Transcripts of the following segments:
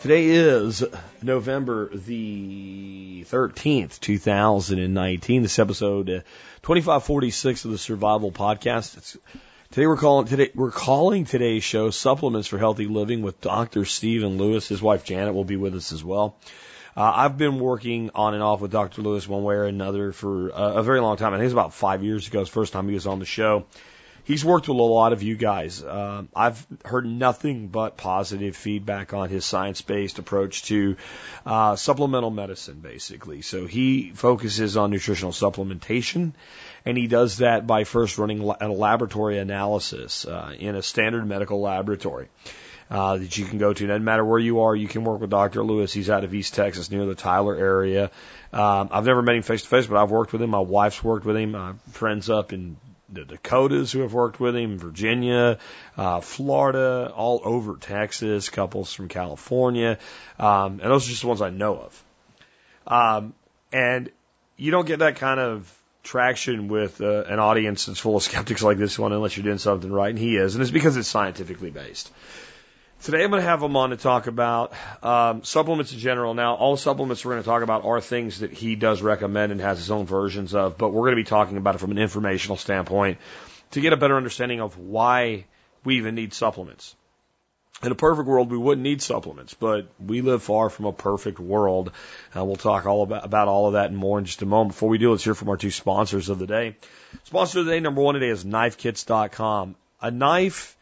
Today is November the 13th, 2019. This episode 2546 of the Survival Podcast. Today we're calling today's show Supplements for Healthy Living with Dr. Stephen Lewis. His wife Janet will be with us as well. I've been working on and off with Dr. Lewis one way or another for a very long time. I think it's about 5 years ago. It's the first time he was on the show. He's worked with a lot of you guys. I've heard nothing but positive feedback on his science-based approach to supplemental medicine, basically. So he focuses on nutritional supplementation, and he does that by first running a laboratory analysis in a standard medical laboratory that you can go to. It doesn't matter where you are, you can work with Dr. Lewis. He's out of East Texas near the Tyler area. I've never met him face-to-face, but I've worked with him. My wife's worked with him. My friends up in the Dakotas who have worked with him, Virginia, Florida, all over Texas, couples from California. And those are just the ones I know of. And you don't get that kind of traction with an audience that's full of skeptics like this one unless you're doing something right, and he is. And it's because it's scientifically based. Today I'm going to have him on to talk about supplements in general. Now, all supplements we're going to talk about are things that he does recommend and has his own versions of, but we're going to be talking about it from an informational standpoint to get a better understanding of why we even need supplements. In a perfect world, we wouldn't need supplements, but we live far from a perfect world. We'll talk all about all of that and more in just a moment. Before we do, let's hear from our two sponsors of the day. Sponsor of the day, number one today, is KnifeKits.com. A knife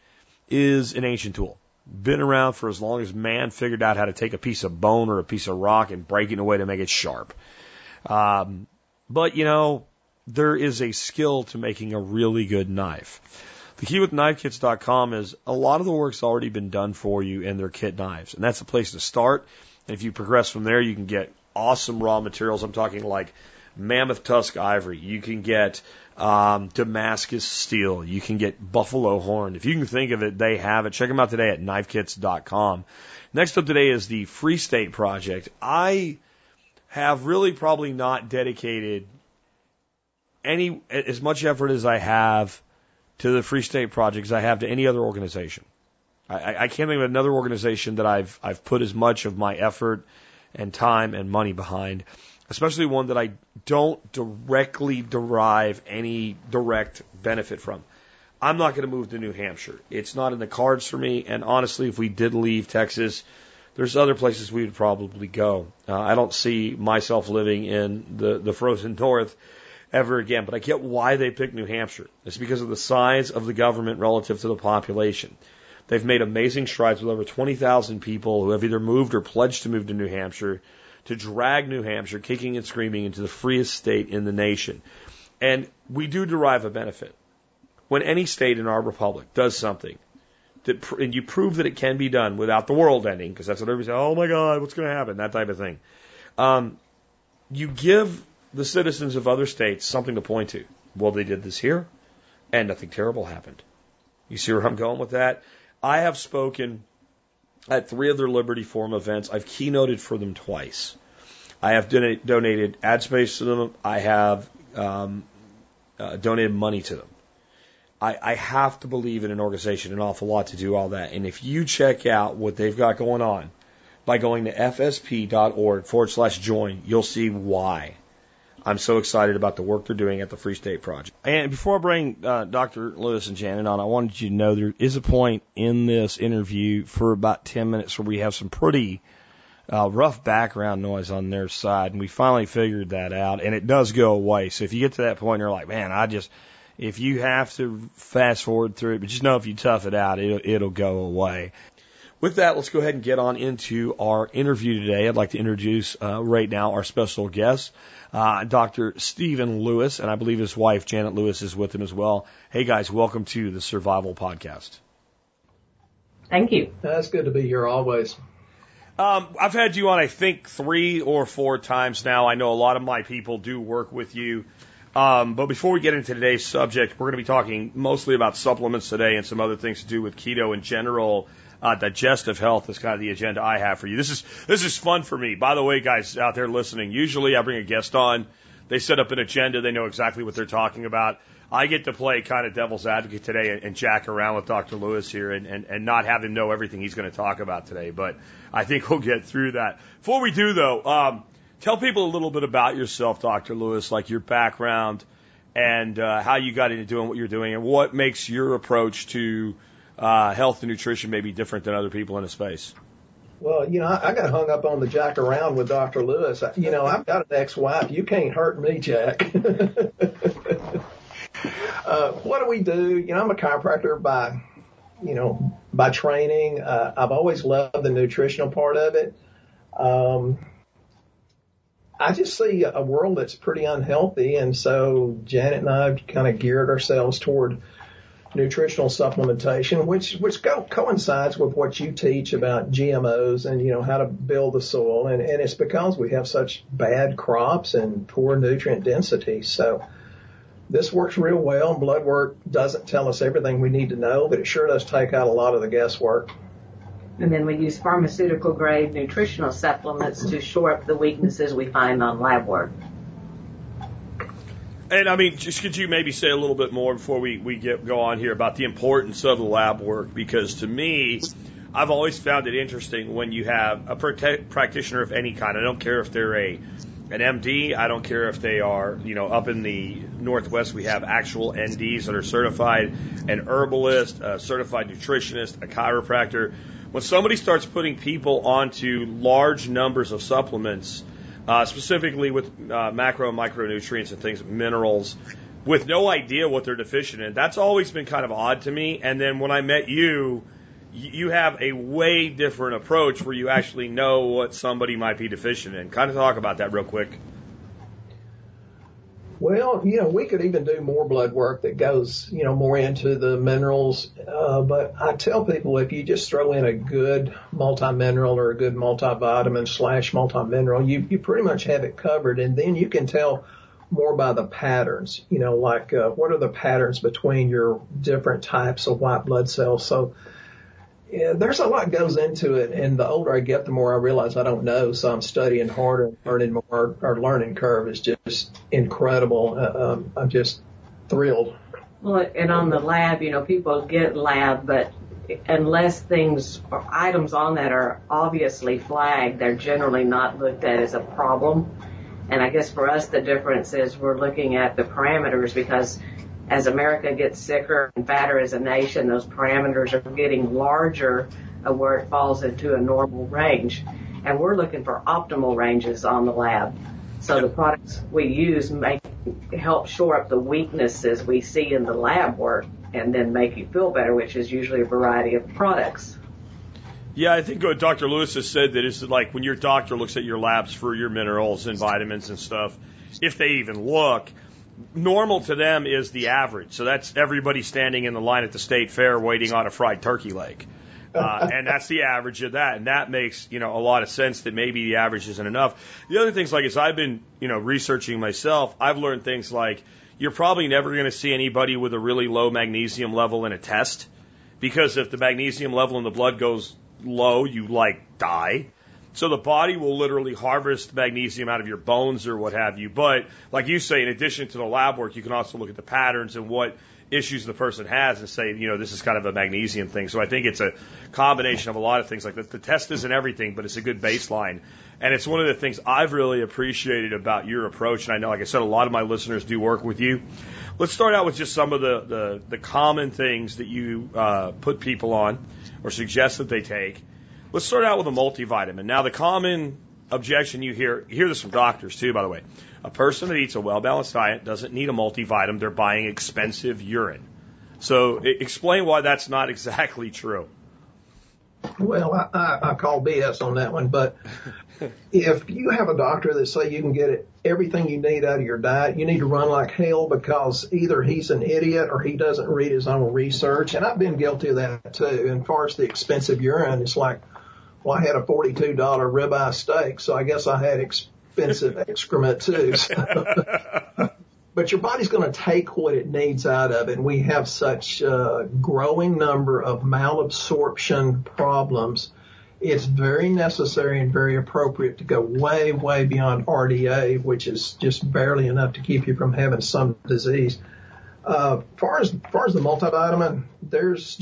is an ancient tool. Been around for as long as man figured out how to take a piece of bone or a piece of rock and break it in a way to make it sharp. But, you know, there is a skill to making a really good knife. The key with KnifeKits.com is a lot of the work's already been done for you in their kit knives, and that's a place to start. And if you progress from there, you can get awesome raw materials. I'm talking like Mammoth Tusk Ivory. You can get Damascus Steel. You can get Buffalo Horn. If you can think of it, they have it. Check them out today at KnifeKits.com. Next up today is the Free State Project. I have really probably not dedicated as much effort as I have to the Free State Project as I have to any other organization. I can't think of another organization that I've put as much of my effort and time and money behind, especially one that I don't directly derive any direct benefit from. I'm not going to move to New Hampshire. It's not in the cards for me, and honestly, if we did leave Texas, there's other places we would probably go. I don't see myself living in the frozen north ever again, but I get why they picked New Hampshire. It's because of the size of the government relative to the population. They've made amazing strides with over 20,000 people who have either moved or pledged to move to New Hampshire, to drag New Hampshire kicking and screaming into the freest state in the nation. And we do derive a benefit. When any state in our republic does something, and you prove that it can be done without the world ending, because that's what everybody says, oh my God, what's going to happen, that type of thing. You give the citizens of other states something to point to. Well, they did this here, and nothing terrible happened. You see where I'm going with that? I have spoken at 3 of their Liberty Forum events. I've keynoted for them twice. I have donated ad space to them. I have donated money to them. I have to believe in an organization an awful lot to do all that. And if you check out what they've got going on by going to fsp.org/join, you'll see why I'm so excited about the work they're doing at the Free State Project. And before I bring Dr. Lewis and Janet on, I wanted you to know there is a point in this interview for about 10 minutes where we have some pretty rough background noise on their side, and we finally figured that out, and it does go away. So if you get to that point, you're like, man, if you have to fast forward through it, but just know if you tough it out, it'll go away. With that, let's go ahead and get on into our interview today. I'd like to introduce right now our special guest, Dr. Stephen Lewis, and I believe his wife, Janet Lewis, is with him as well. Hey, guys, welcome to the Survival Podcast. Thank you. It's good to be here always. I've had you on, I think, 3 or 4 times now. I know a lot of my people do work with you. But before we get into today's subject, we're going to be talking mostly about supplements today and some other things to do with keto in general. Digestive health is kind of the agenda I have for you. This is fun for me. By the way, guys out there listening, usually I bring a guest on. They set up an agenda. They know exactly what they're talking about. I get to play kind of devil's advocate today and jack around with Dr. Lewis here and not have him know everything he's going to talk about today. But I think we'll get through that. Before we do, though, tell people a little bit about yourself, Dr. Lewis, like your background and how you got into doing what you're doing and what makes your approach to health and nutrition maybe different than other people in the space. Well, you know, I got hung up on the jack around with Dr. Lewis. You know, I've got an ex-wife. You can't hurt me, Jack. What do we do? You know, I'm a chiropractor by training. I've always loved the nutritional part of it. I just see a world that's pretty unhealthy. And so Janet and I have kind of geared ourselves toward nutritional supplementation, which coincides with what you teach about GMOs and, you know, how to build the soil. And it's because we have such bad crops and poor nutrient density. So this works real well. Blood work doesn't tell us everything we need to know, but it sure does take out a lot of the guesswork. And then we use pharmaceutical-grade nutritional supplements to shore up the weaknesses we find on lab work. And, I mean, just could you maybe say a little bit more before we go on here about the importance of the lab work? Because, to me, I've always found it interesting when you have a practitioner of any kind. I don't care if they're an MD. I don't care if they are, you know, up in the Northwest we have actual NDs that are certified, an herbalist, a certified nutritionist, a chiropractor. When somebody starts putting people onto large numbers of supplements, specifically with macro and micronutrients and things, minerals, with no idea what they're deficient in, that's always been kind of odd to me. And then when I met you, you have a way different approach where you actually know what somebody might be deficient in. Kind of talk about that real quick. Well, you know, we could even do more blood work that goes, you know, more into the minerals. But I tell people if you just throw in a good multimineral or a good multivitamin / multimineral, you pretty much have it covered. And then you can tell more by the patterns, you know, like what are the patterns between your different types of white blood cells. So yeah, there's a lot goes into it. And the older I get, the more I realize I don't know. So I'm studying harder and learning more. Our learning curve is just incredible. I'm just thrilled. Well, and on the lab, you know, people get lab, but unless things or items on that are obviously flagged, they're generally not looked at as a problem. And I guess for us, the difference is we're looking at the parameters because as America gets sicker and fatter as a nation, those parameters are getting larger of where it falls into a normal range. And we're looking for optimal ranges on the lab. So the products we use help shore up the weaknesses we see in the lab work and then make you feel better, which is usually a variety of products. Yeah, I think what Dr. Lewis has said that it's like when your doctor looks at your labs for your minerals and vitamins and stuff, if they even look, normal to them is the average. So that's everybody standing in the line at the state fair waiting on a fried turkey leg. And that's the average of that. And that makes, you know, a lot of sense that maybe the average isn't enough. The other things like is I've been, you know, researching myself. I've learned things like you're probably never going to see anybody with a really low magnesium level in a test because if the magnesium level in the blood goes low, you like die. So the body will literally harvest magnesium out of your bones or what have you. But like you say, in addition to the lab work, you can also look at the patterns and what issues the person has and say, you know, this is kind of a magnesium thing. So I think it's a combination of a lot of things like that. The test isn't everything, but it's a good baseline. And it's one of the things I've really appreciated about your approach. And I know, like I said, a lot of my listeners do work with you. Let's start out with just some of the common things that you put people on or suggest that they take. Let's start out with a multivitamin. Now, the common objection you hear this from doctors, too, by the way. A person that eats a well-balanced diet doesn't need a multivitamin. They're buying expensive urine. So explain why that's not exactly true. Well, I call BS on that one. But if you have a doctor that say you can get everything you need out of your diet, you need to run like hell because either he's an idiot or he doesn't read his own research. And I've been guilty of that, too. And as far as the expensive urine, it's like, well, I had a $42 ribeye steak, so I guess I had expensive excrement, too. So But your body's going to take what it needs out of it. And we have such a growing number of malabsorption problems. It's very necessary and very appropriate to go way, way beyond RDA, which is just barely enough to keep you from having some disease. Far as the multivitamin, there's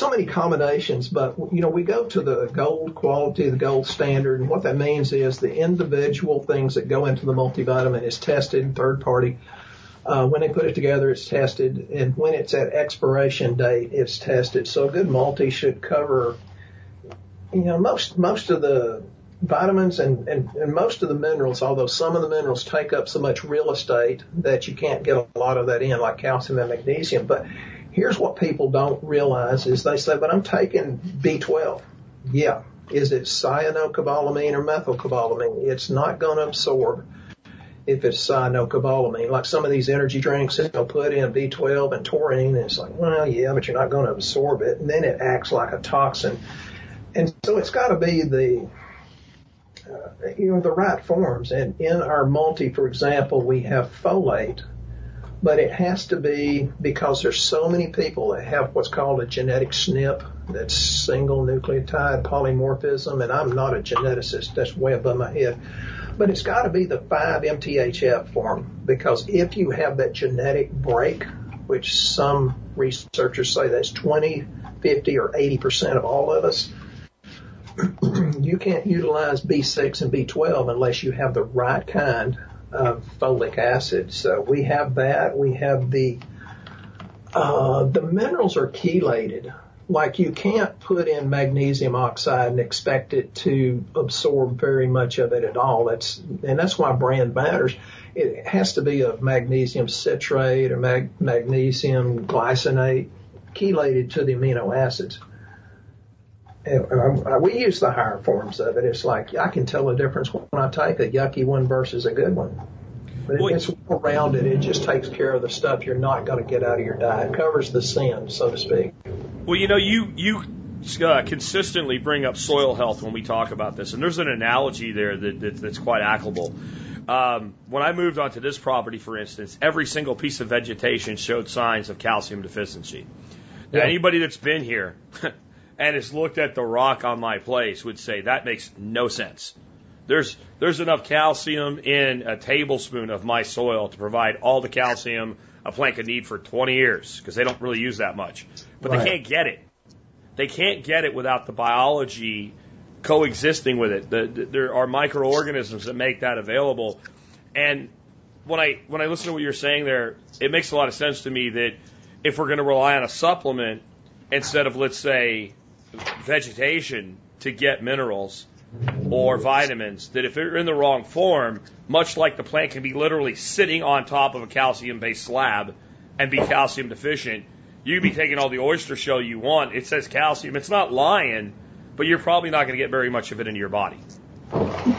so many combinations, but you know, we go to the gold quality, the gold standard, and what that means is the individual things that go into the multivitamin is tested, third party. When they put it together, it's tested, and when it's at expiration date, it's tested. So a good multi should cover, you know, most of the vitamins and most of the minerals, although some of the minerals take up so much real estate that you can't get a lot of that in, like calcium and magnesium. But here's what people don't realize is they say, but I'm taking B12. Yeah. Is it cyanocobalamin or methylcobalamin? It's not going to absorb if it's cyanocobalamin. Like some of these energy drinks, they'll put in B12 and taurine, and it's like, well, yeah, but you're not going to absorb it. And then it acts like a toxin. And so it's got to be the right forms. And in our multi, for example, we have folate, but it has to be, because there's so many people that have what's called a genetic SNP, that's single nucleotide polymorphism, and I'm not a geneticist, that's way above my head. But it's got to be the 5-MTHF form, because if you have that genetic break, which some researchers say that's 20, 50, or 80% of all of us, you can't utilize B6 and B12 unless you have the right kind of folic acid. So we have that. We have the minerals are chelated. Like you can't put in magnesium oxide and expect it to absorb very much of it at all. That's why brand matters. It has to be of magnesium citrate or magnesium glycinate chelated to the amino acids. We use the higher forms of it. It's like I can tell the difference when I take a yucky one versus a good one. But it's well-rounded. It just takes care of the stuff you're not going to get out of your diet. It covers the sin, so to speak. Well, you know, you consistently bring up soil health when we talk about this, and there's an analogy there that's quite applicable. When I moved onto this property, for instance, every single piece of vegetation showed signs of calcium deficiency. Now, anybody that's been here and has looked at the rock on my place would say that makes no sense. There's enough calcium in a tablespoon of my soil to provide all the calcium a plant could need for 20 years, because they don't really use that much. But Right. They can't get it. They can't get it without the biology coexisting with it. There are microorganisms that make that available. And when I listen to what you're saying there, it makes a lot of sense to me that if we're going to rely on a supplement instead of, let's say, vegetation to get minerals or vitamins, that if they're in the wrong form, much like the plant can be literally sitting on top of a calcium-based slab and be calcium deficient, you can be taking all the oyster shell you want. It says calcium. It's not lying, but you're probably not going to get very much of it into your body.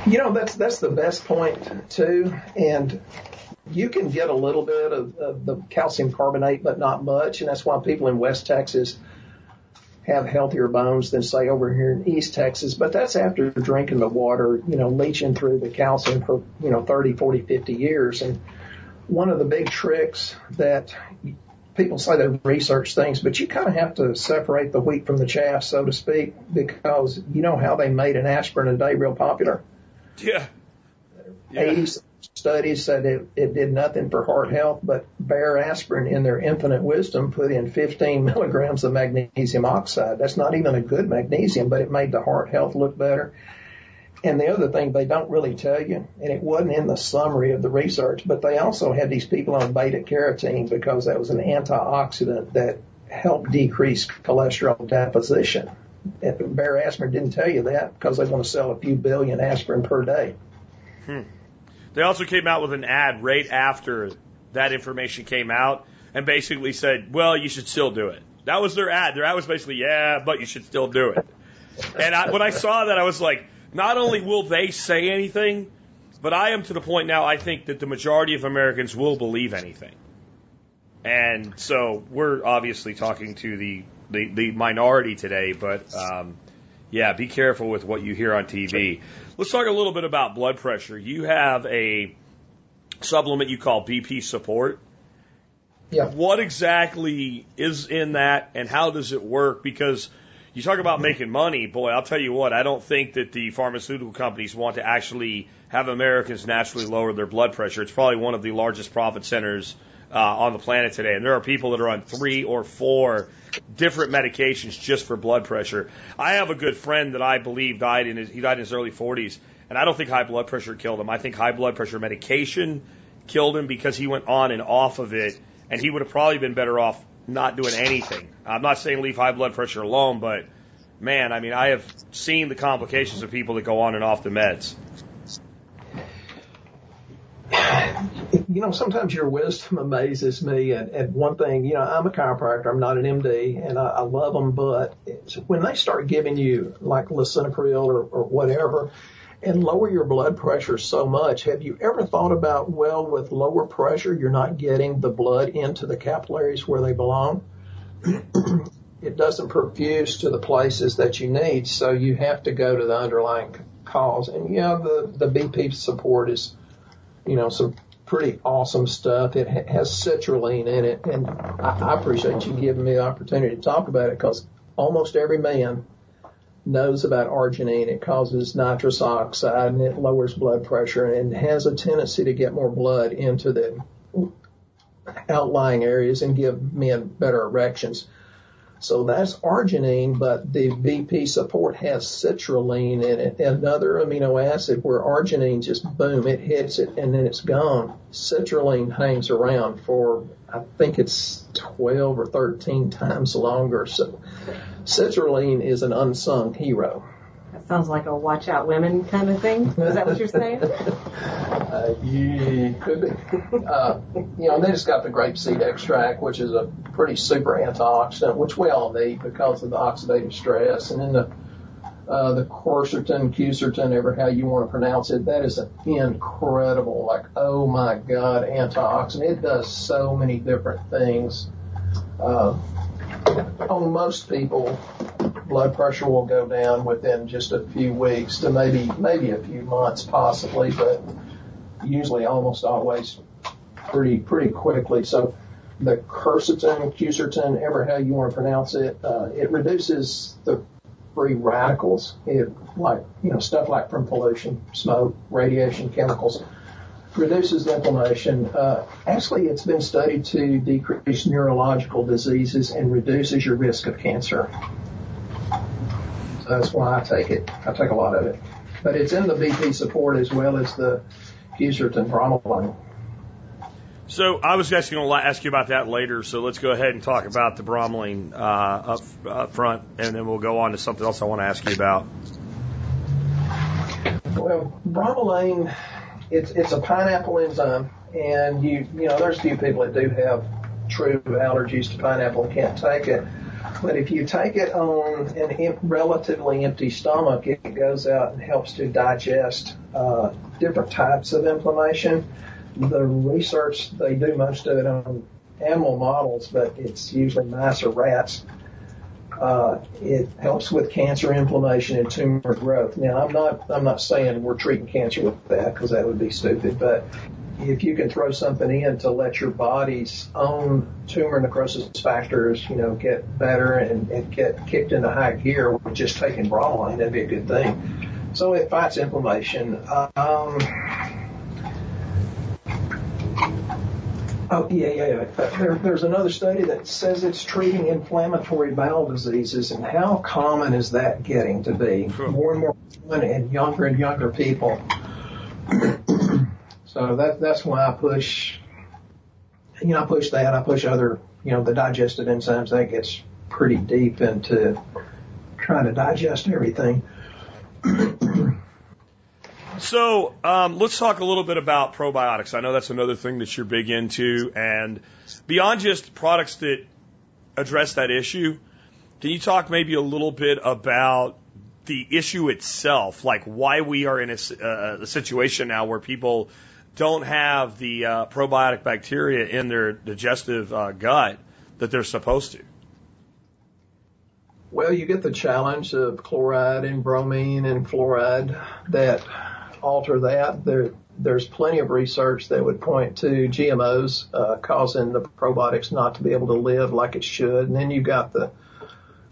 You know, that's the best point, too. And you can get a little bit of the calcium carbonate, but not much. And that's why people in West Texas have healthier bones than, say, over here in East Texas. But that's after drinking the water, you know, leaching through the calcium for, you know, 30, 40, 50 years. And one of the big tricks that people say, they research things, but you kind of have to separate the wheat from the chaff, so to speak, because you know how they made an aspirin today real popular? Yeah. 80 studies said it did nothing for heart health, but Bayer Aspirin, in their infinite wisdom, put in 15 milligrams of magnesium oxide. That's not even a good magnesium, but it made the heart health look better. And the other thing they don't really tell you, and it wasn't in the summary of the research, but they also had these people on beta carotene because that was an antioxidant that helped decrease cholesterol deposition. And Bayer Aspirin didn't tell you that because they want to sell a few billion aspirin per day. They also came out with an ad right after that information came out and basically said, well, you should still do it. That was their ad. Their ad was basically, yeah, but you should still do it. And when I saw that, I was like, not only will they say anything, but I am to the point now I think that the majority of Americans will believe anything. And so we're obviously talking to the minority today, but Yeah, be careful with what you hear on TV. Let's talk a little bit about blood pressure. You have a supplement you call BP Support. Yeah. What exactly is in that, and how does it work? Because you talk about making money. Boy, I'll tell you what, I don't think that the pharmaceutical companies want to actually have Americans naturally lower their blood pressure. It's probably one of the largest profit centers on the planet today. And there are people that are on 3 or 4 different medications just for blood pressure. I have a good friend that I believe died in his early 40s, and I don't think high blood pressure killed him. I think high blood pressure medication killed him because he went on and off of it, and he would have probably been better off not doing anything. I'm not saying leave high blood pressure alone, but, man, I mean, I have seen the complications of people that go on and off the meds. You know, sometimes your wisdom amazes me. And one thing, you know, I'm a chiropractor. I'm not an MD, and I love them. But when they start giving you like lisinopril or whatever and lower your blood pressure so much, have you ever thought about, well, with lower pressure, you're not getting the blood into the capillaries where they belong? It doesn't perfuse to the places that you need, so you have to go to the underlying cause. And, yeah, the BP Support is, you know, some pretty awesome stuff. It has citrulline in it, and I appreciate you giving me the opportunity to talk about it because almost every man knows about arginine. It causes nitrous oxide, and it lowers blood pressure and has a tendency to get more blood into the outlying areas and give men better erections. So that's arginine, but the BP Support has citrulline in it, another amino acid where arginine just, boom, it hits it, and then it's gone. Citrulline hangs around for, I think it's 12 or 13 times longer. So citrulline is an unsung hero. That sounds like a watch out women kind of thing. Is that what you're saying? Yeah, could be. You know, and they just got the grapeseed extract, which is a pretty super antioxidant, which we all need because of the oxidative stress. And then the quercetin, cucertin, ever how you want to pronounce it, that is an incredible, like, oh my God, antioxidant. It does so many different things. On most people, blood pressure will go down within just a few weeks to maybe a few months possibly, but usually almost always pretty quickly. So the quercetin, cucertin, ever how you want to pronounce it, it reduces the free radicals, stuff like from pollution, smoke, radiation, chemicals. Reduces inflammation. Actually, it's been studied to decrease neurological diseases and reduces your risk of cancer. So that's why I take it. I take a lot of it. But it's in the BP Support as well as the Cucertin bromelain. So I was actually going to ask you about that later, so let's go ahead and talk about the bromelain up front, and then we'll go on to something else I want to ask you about. Well, bromelain, it's a pineapple enzyme, and you know there's a few people that do have true allergies to pineapple and can't take it. But if you take it on an relatively empty stomach, it goes out and helps to digest different types of inflammation. The research, they do most of it on animal models, but it's usually mice or rats. It helps with cancer, inflammation, and tumor growth. Now, I'm not saying we're treating cancer with that because that would be stupid, but if you can throw something in to let your body's own tumor necrosis factors, you know, get better and get kicked into high gear with just taking bromelain, that'd be a good thing. So it fights inflammation. There's another study that says it's treating inflammatory bowel diseases, and how common is that getting to be? More and more common and younger people. So that's why I push. You know, I push that. I push other. You know, the digestive enzymes. That gets pretty deep into trying to digest everything. So let's talk a little bit about probiotics. I know that's another thing that you're big into. And beyond just products that address that issue, can you talk maybe a little bit about the issue itself, like why we are in a situation now where people don't have the probiotic bacteria in their digestive gut that they're supposed to? Well, you get the challenge of chloride and bromine and fluoride that alter that. There's plenty of research that would point to GMOs causing the probiotics not to be able to live like it should. And then you got the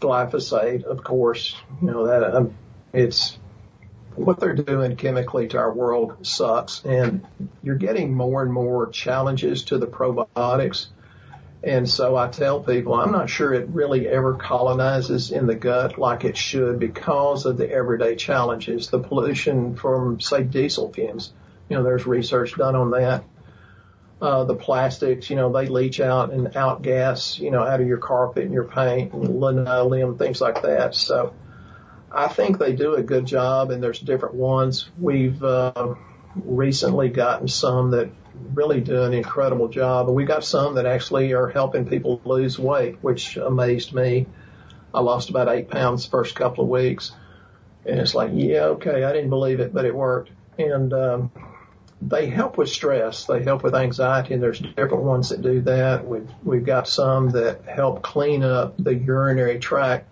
glyphosate, of course. You know, that it's what they're doing chemically to our world sucks. And you're getting more and more challenges to the probiotics. And so I tell people, I'm not sure it really ever colonizes in the gut like it should because of the everyday challenges, the pollution from, say, diesel fumes. You know, there's research done on that. The plastics, you know, they leach out and outgas, you know, out of your carpet and your paint and linoleum, things like that. So I think they do a good job, and there's different ones. We've recently gotten some that really do an incredible job, and we got some that actually are helping people lose weight, which amazed me. I lost about 8 pounds the first couple of weeks, and it's like, yeah, okay, I didn't believe it, but it worked. And they help with stress, they help with anxiety, and there's different ones that do that. We've got some that help clean up the urinary tract.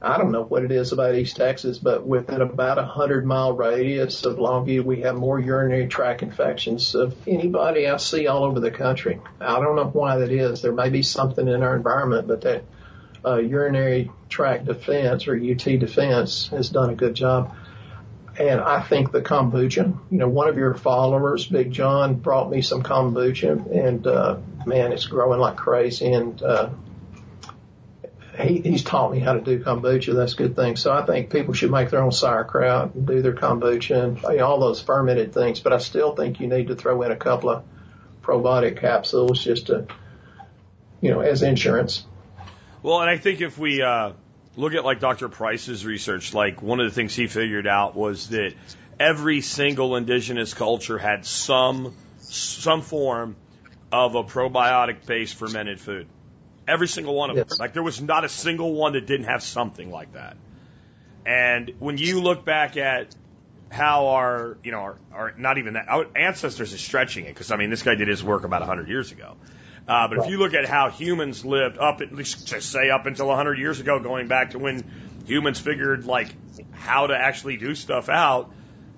I don't know what it is about East Texas, but within about 100-mile radius of Longview, we have more urinary tract infections of anybody I see all over the country. I don't know why that is. There may be something in our environment, but that urinary tract defense or UT defense has done a good job. And I think the kombucha, you know, one of your followers, Big John, brought me some kombucha, and man, it's growing like crazy, and he's taught me how to do kombucha. That's a good thing. So I think people should make their own sauerkraut and do their kombucha and, you know, all those fermented things. But I still think you need to throw in a couple of probiotic capsules just to, you know, as insurance. Well, and I think if we look at, like, Dr. Price's research, like, one of the things he figured out was that every single indigenous culture had some form of a probiotic-based fermented food. Every single one of them. Yes. Like, there was not a single one that didn't have something like that. And when you look back at how our, you know, our not even that, our ancestors is stretching it, because, I mean, this guy did his work about 100 years ago. But if you look at how humans lived up, at least just say up until 100 years ago, going back to when humans figured, like, how to actually do stuff out,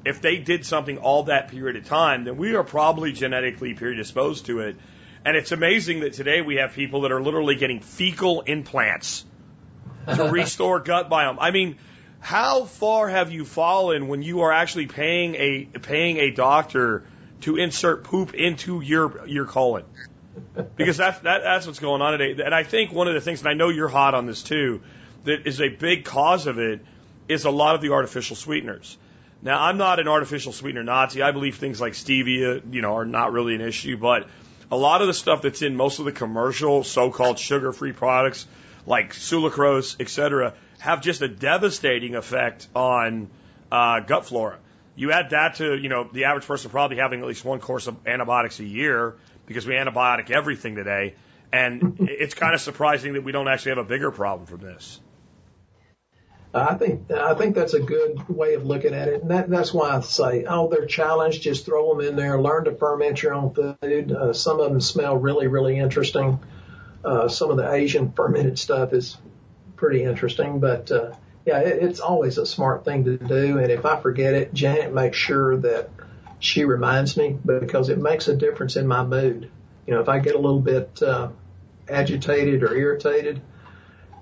if they did something all that period of time, then we are probably genetically predisposed to it. And it's amazing that today we have people that are literally getting fecal implants to restore gut biome. I mean, how far have you fallen when you are actually paying a doctor to insert poop into your colon? Because that's what's going on today. And I think one of the things, and I know you're hot on this too, that is a big cause of it is a lot of the artificial sweeteners. Now, I'm not an artificial sweetener Nazi. I believe things like stevia, you know, are not really an issue, but a lot of the stuff that's in most of the commercial so-called sugar-free products like sucralose, et cetera, have just a devastating effect on gut flora. You add that to, you know, the average person probably having at least one course of antibiotics a year because we antibiotic everything today, and it's kind of surprising that we don't actually have a bigger problem from this. I think that's a good way of looking at it, and that's why I say, oh, they're challenged. Just throw them in there. Learn to ferment your own food. Some of them smell really, really interesting. Some of the Asian fermented stuff is pretty interesting, but yeah, it's always a smart thing to do. And if I forget it, Janet makes sure that she reminds me, because it makes a difference in my mood. You know, if I get a little bit agitated or irritated.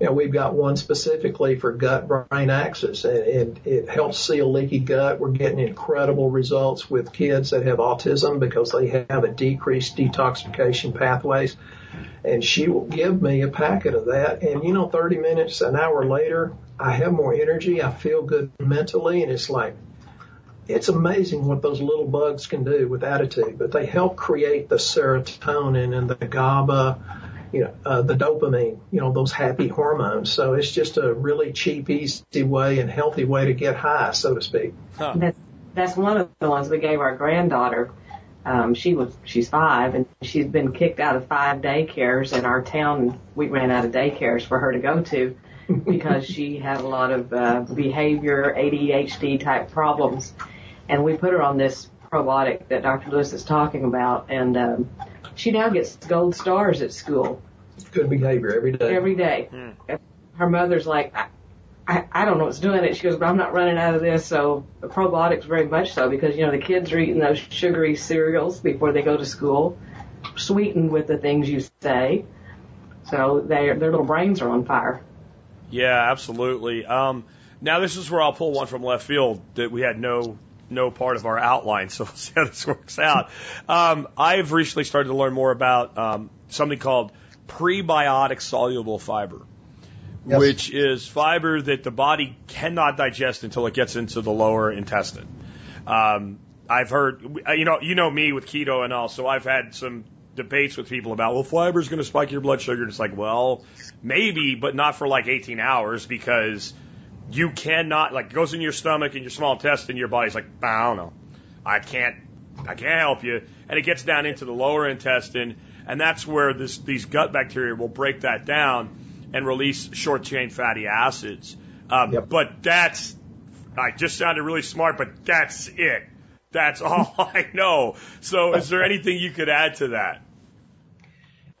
You know, we've got one specifically for gut-brain axis, and it helps seal leaky gut. We're getting incredible results with kids that have autism because they have a decreased detoxification pathways. And she will give me a packet of that, and, you know, 30 minutes, an hour later, I have more energy. I feel good mentally, and it's like, it's amazing what those little bugs can do with attitude. But they help create the serotonin and the GABA, you know, the dopamine, you know, those happy hormones. So it's just a really cheap, easy way and healthy way to get high, so to speak. Huh. That's one of the ones we gave our granddaughter. She's 5, and she's been kicked out of 5 daycares in our town. We ran out of daycares for her to go to because she had a lot of behavior, ADHD type problems. And we put her on this probiotic that Dr. Lewis is talking about, and she now gets gold stars at school. Good behavior every day. Every day. Mm. her mother's like, I don't know what's doing it. She goes, but I'm not running out of this. So the probiotics very much so because, you know, the kids are eating those sugary cereals before they go to school, sweetened with the things you say. So their little brains are on fire. Yeah, absolutely. Now this is where I'll pull one from left field that we had no part of our outline. So we'll see how this works out. I've recently started to learn more about something called prebiotic soluble fiber. Yes. Which is fiber that the body cannot digest until it gets into the lower intestine. I've heard, you know me with keto and all, so I've had some debates with people about, well, fiber is going to spike your blood sugar. And it's like, well, maybe, but not for like 18 hours because you cannot, like, it goes in your stomach and your small intestine, your body's like, I don't know, I can't help you. And it gets down into the lower intestine, and that's where these gut bacteria will break that down and release short-chain fatty acids. Yep. But I just sounded really smart, but that's it. That's all I know. So is there anything you could add to that?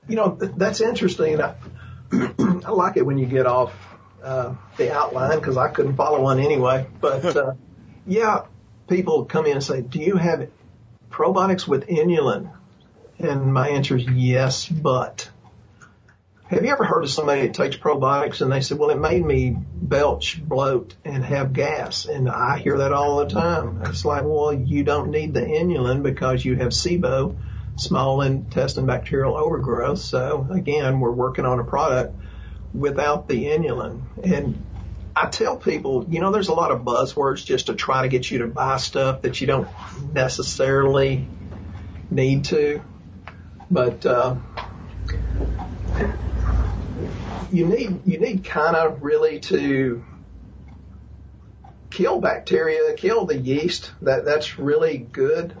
You know, that's interesting. And I like it when you get off the outline because I couldn't follow one anyway. But, yeah, people come in and say, do you have probiotics with inulin? And my answer is yes, but... Have you ever heard of somebody that takes probiotics and they said, well, it made me belch, bloat, and have gas? And I hear that all the time. It's like, well, you don't need the inulin because you have SIBO, small intestine bacterial overgrowth. So, again, we're working on a product without the inulin. And I tell people, you know, there's a lot of buzzwords just to try to get you to buy stuff that you don't necessarily need to. But... You need kind of really to kill bacteria, kill the yeast. That's really good.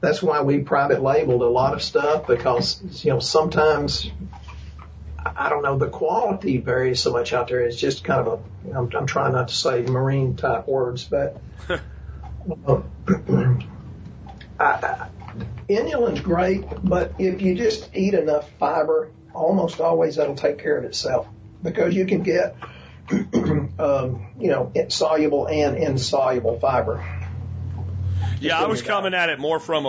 That's why we private labeled a lot of stuff because, you know, sometimes, I don't know, the quality varies so much out there. It's just kind of a, I'm trying not to say marine type words, but inulin's great, but if you just eat enough fiber, almost always that'll take care of itself because you can get, you know, soluble and insoluble fiber. Yeah, I was coming at it more from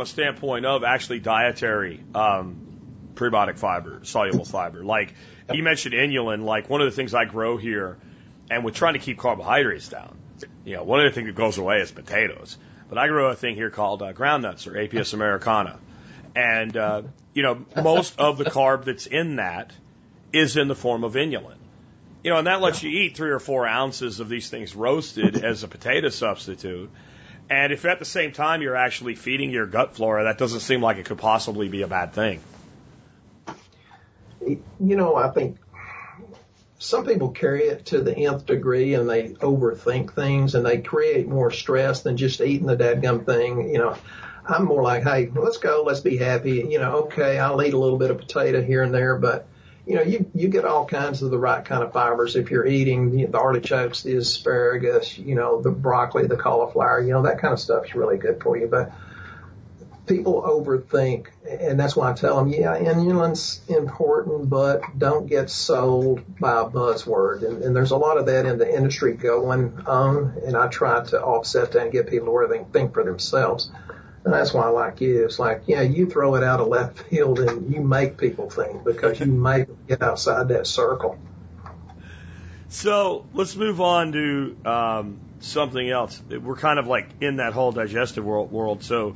a standpoint of actually dietary prebiotic fiber, soluble fiber. Like you mentioned inulin, like one of the things I grow here, and we're trying to keep carbohydrates down. You know, one of the things that goes away is potatoes. But I grow a thing here called groundnuts or Apios americana. And, you know, most of the carb that's in that is in the form of inulin. You know, and that lets you eat 3 or 4 ounces of these things roasted as a potato substitute. And if at the same time you're actually feeding your gut flora, that doesn't seem like it could possibly be a bad thing. You know, I think some people carry it to the nth degree and they overthink things and they create more stress than just eating the dadgum thing. You know, I'm more like, hey, let's go, let's be happy. You know, okay, I'll eat a little bit of potato here and there, but, you know, you get all kinds of the right kind of fibers if you're eating the artichokes, the asparagus, you know, the broccoli, the cauliflower, you know, that kind of stuff's really good for you. But people overthink, and that's why I tell them, yeah, inulin's important, but don't get sold by a buzzword. And there's a lot of that in the industry going on, and I try to offset that and get people to where they think for themselves. And that's why I like you. It's like, yeah, you throw it out of left field and you make people think because you make them get outside that circle. So let's move on to something else. We're kind of like in that whole digestive world. So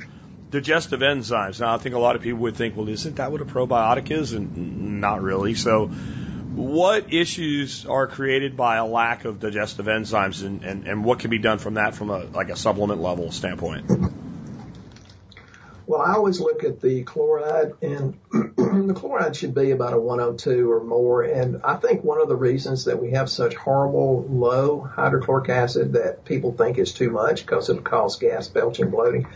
digestive enzymes. Now, I think a lot of people would think, well, isn't that what a probiotic is? And not really. So what issues are created by a lack of digestive enzymes and what can be done from that from a supplement level standpoint? Well, I always look at the chloride, and the chloride should be about a 102 or more. And I think one of the reasons that we have such horrible low hydrochloric acid that people think is too much because it'll cause gas, belching, bloating,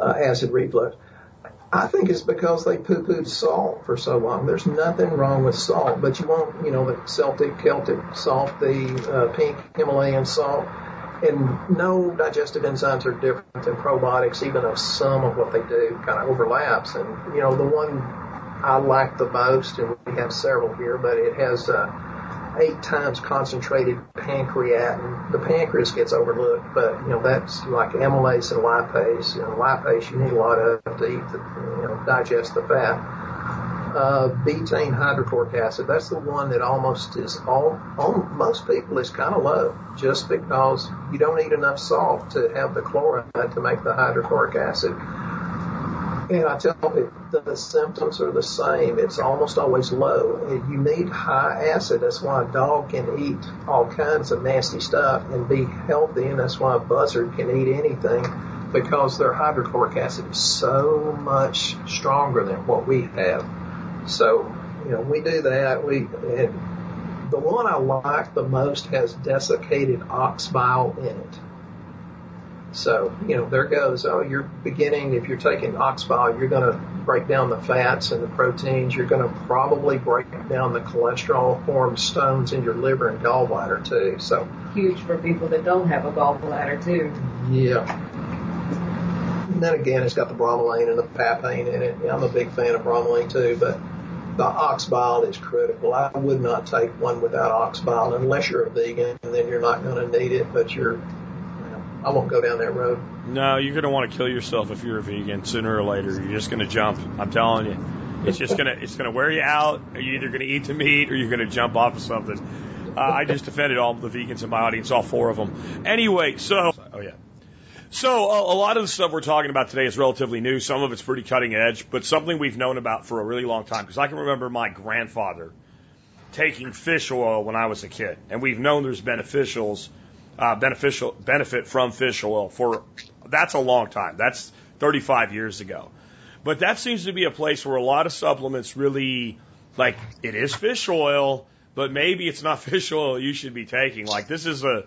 acid reflux, I think it's because they poo-pooed salt for so long. There's nothing wrong with salt, but you want, you know, the Celtic salt, the pink Himalayan salt. And no digestive enzymes are different than probiotics, even though some of what they do kind of overlaps. And, you know, the one I like the most, and we have several here, but it has 8 times concentrated pancreatin. The pancreas gets overlooked, but you know that's like amylase and lipase. You know, lipase you need a lot of to eat, digest the fat. Betaine hydrochloric acid. That's the one that almost is most people is kind of low, just because you don't eat enough salt to have the chloride to make the hydrochloric acid. And I tell people the symptoms are the same. It's almost always low. You need high acid. That's why a dog can eat all kinds of nasty stuff and be healthy, and that's why a buzzard can eat anything, because their hydrochloric acid is so much stronger than what we have. So, we do that. The one I like the most has desiccated ox bile in it. So, there goes, you're beginning, if you're taking ox bile, you're going to break down the fats and the proteins. You're going to probably break down the cholesterol, form stones in your liver and gallbladder too. So huge for people that don't have a gallbladder too. Yeah. And then again, it's got the bromelain and the papain in it. I'm a big fan of bromelain too, but the ox bile is critical. I would not take one without ox bile unless you're a vegan, and then you're not going to need it, but I won't go down that road. No, you're going to want to kill yourself if you're a vegan. Sooner or later, you're just going to jump. I'm telling you. It's just going to wear you out. You're either going to eat the meat or you're going to jump off of something. I just offended all the vegans in my audience, all 4 of them. Anyway, so... Oh, yeah. So a lot of the stuff we're talking about today is relatively new. Some of it's pretty cutting edge, but something we've known about for a really long time, because I can remember my grandfather taking fish oil when I was a kid, and we've known there's benefit from fish oil for that's a long time. That's 35 years ago. But that seems to be a place where a lot of supplements really, like, it is fish oil, but maybe it's not fish oil you should be taking. Like, this is a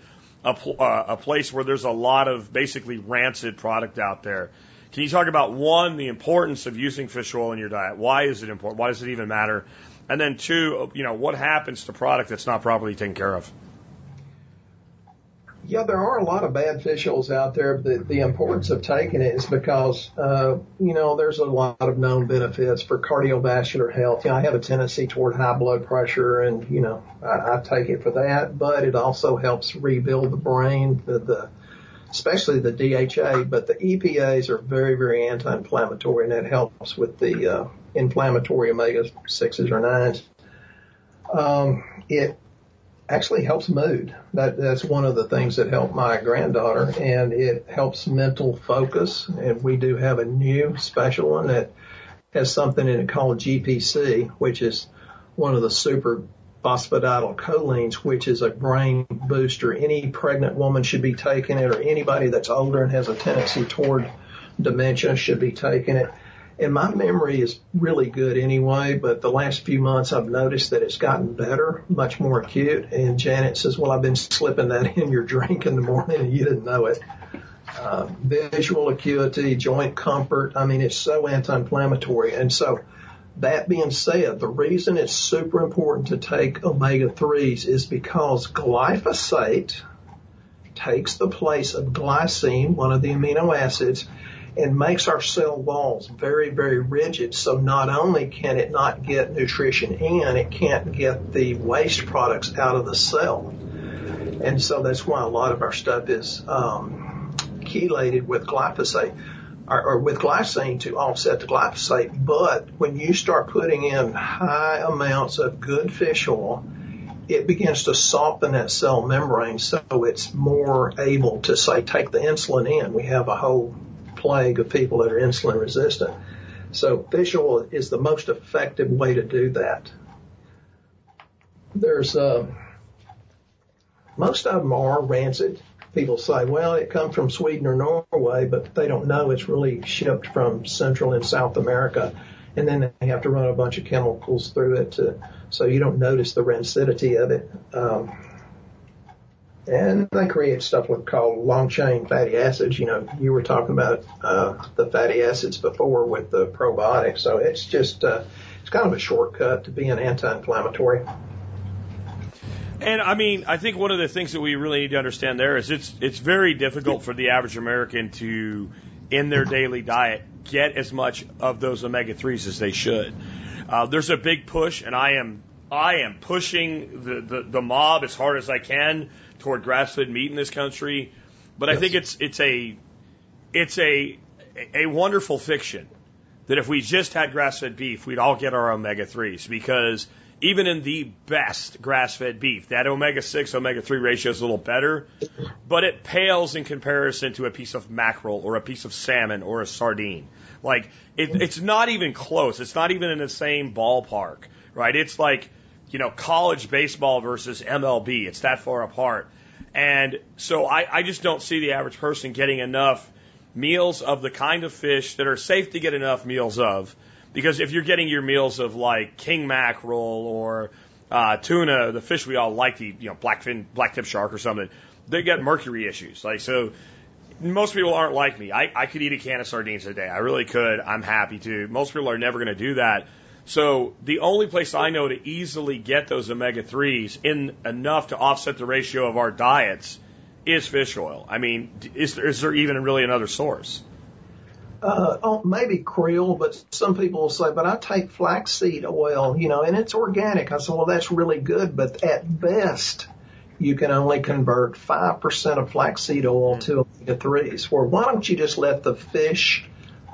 place where there's a lot of basically rancid product out there. Can you talk about, 1, the importance of using fish oil in your diet? Why is it important? Why does it even matter? And then 2, what happens to product that's not properly taken care of? Yeah, there are a lot of bad fish oils out there, but the importance of taking it is because, there's a lot of known benefits for cardiovascular health. I have a tendency toward high blood pressure, and, I take it for that, but it also helps rebuild the brain, especially the DHA, but the EPAs are very, very anti-inflammatory, and that helps with the inflammatory omega-6s or 9s. It actually helps mood. That's one of the things that helped my granddaughter, and it helps mental focus. And we do have a new special one that has something in it called GPC, which is one of the super phosphatidylcholines, which is a brain booster. Any pregnant woman should be taking it, or anybody that's older and has a tendency toward dementia should be taking it. And my memory is really good anyway, but the last few months I've noticed that it's gotten better, much more acute. And Janet says, well, I've been slipping that in your drink in the morning and you didn't know it. Visual acuity, joint comfort. I mean, it's so anti-inflammatory. And so that being said, the reason it's super important to take omega-3s is because glyphosate takes the place of glycine, one of the amino acids, and makes our cell walls very, very rigid. So not only can it not get nutrition in, it can't get the waste products out of the cell. And so that's why a lot of our stuff is chelated with glyphosate or with glycine to offset the glyphosate. But when you start putting in high amounts of good fish oil, it begins to soften that cell membrane, so it's more able to, say, take the insulin in. We have a whole plague of people that are insulin resistant. So fish oil is the most effective way to do that. There's most of them are rancid. People say, well, it comes from Sweden or Norway, but they don't know it's really shipped from Central and South America, and then they have to run a bunch of chemicals through it so you don't notice the rancidity of it. And they create stuff called long-chain fatty acids. You were talking about the fatty acids before with the probiotics. So it's just it's kind of a shortcut to being anti-inflammatory. And, I think one of the things that we really need to understand there is it's very difficult for the average American to, in their daily diet, get as much of those omega-3s as they should. There's a big push, and I am pushing the mob as hard as I can toward grass-fed meat in this country. But yes. I think it's a wonderful fiction that if we just had grass-fed beef, we'd all get our omega-3s, because even in the best grass-fed beef, that omega-6, omega-3 ratio is a little better, but it pales in comparison to a piece of mackerel or a piece of salmon or a sardine. Like, it's not even close. It's not even in the same ballpark, right? It's like, you know, college baseball versus MLB. It's that far apart. And so I just don't see the average person getting enough meals of the kind of fish that are safe to get enough meals of, because if you're getting your meals of like king mackerel or tuna, the fish we all like to eat, you know, blacktip shark or something, they get mercury issues. Like, so most people aren't like me. I could eat a can of sardines a day. I really could. I'm happy to. Most people are never going to do that. So the only place I know to easily get those omega-3s in enough to offset the ratio of our diets is fish oil. I mean, is there even really another source? Maybe krill, but some people will say, but I take flaxseed oil, you know, and it's organic. I said, well, that's really good, but at best, you can only convert 5% of flaxseed oil to omega-3s. Well, why don't you just let the fish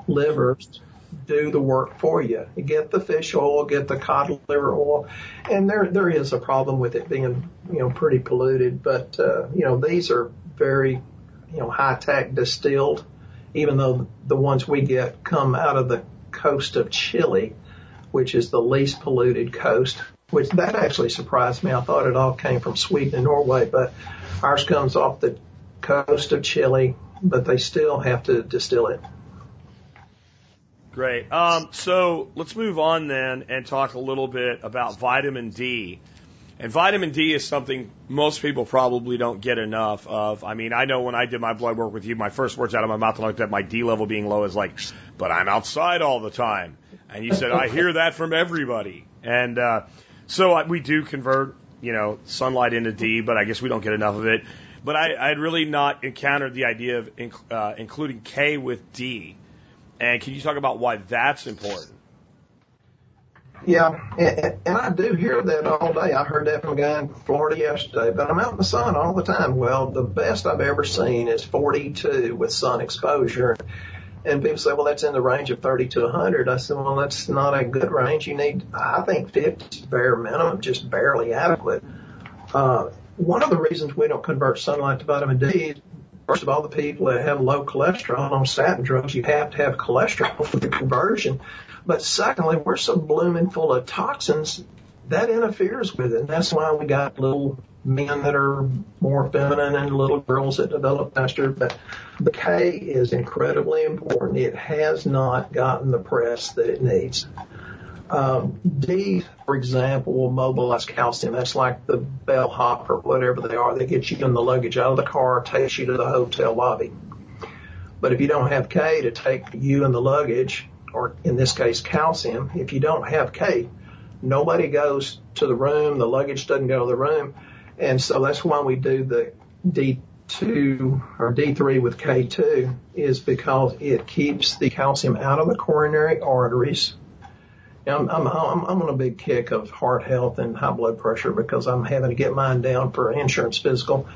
livers do the work for you? Get the fish oil, get the cod liver oil, and there is a problem with it being, you know, pretty polluted. But you know, these are very, you know, high tech distilled. Even though the ones we get come out of the coast of Chile, which is the least polluted coast, which that actually surprised me. I thought it all came from Sweden and Norway, but ours comes off the coast of Chile, but they still have to distill it. Great. So let's move on then and talk a little bit about vitamin D. And vitamin D is something most people probably don't get enough of. I mean, I know when I did my blood work with you, my first words out of my mouth when I looked at my D level being low is like, but I'm outside all the time. And you said, I hear that from everybody. And so we do convert, you know, sunlight into D, but I guess we don't get enough of it. But I'd really not encountered the idea of including K with D. And can you talk about why that's important? Yeah, and I do hear that all day. I heard that from a guy in Florida yesterday, but I'm out in the sun all the time. Well, the best I've ever seen is 42 with sun exposure. And people say, well, that's in the range of 30 to 100. I said, well, that's not a good range. You need, I think, 50 bare minimum, just barely adequate. One of the reasons we don't convert sunlight to vitamin D is, first of all, the people that have low cholesterol on statin drugs, you have to have cholesterol for the conversion. But secondly, we're so blooming full of toxins, that interferes with it. And that's why we got little men that are more feminine and little girls that develop faster. But the K is incredibly important. It has not gotten the press that it needs. D, for example, will mobilize calcium. That's like the bellhop or whatever they are. They get you in the luggage out of the car, takes you to the hotel lobby. But if you don't have K to take you in the luggage, or in this case calcium, if you don't have K, nobody goes to the room. The luggage doesn't go to the room. And so that's why we do the D2 or D3 with K2, is because it keeps the calcium out of the coronary arteries. I'm on a big kick of heart health and high blood pressure because I'm having to get mine down for insurance physical.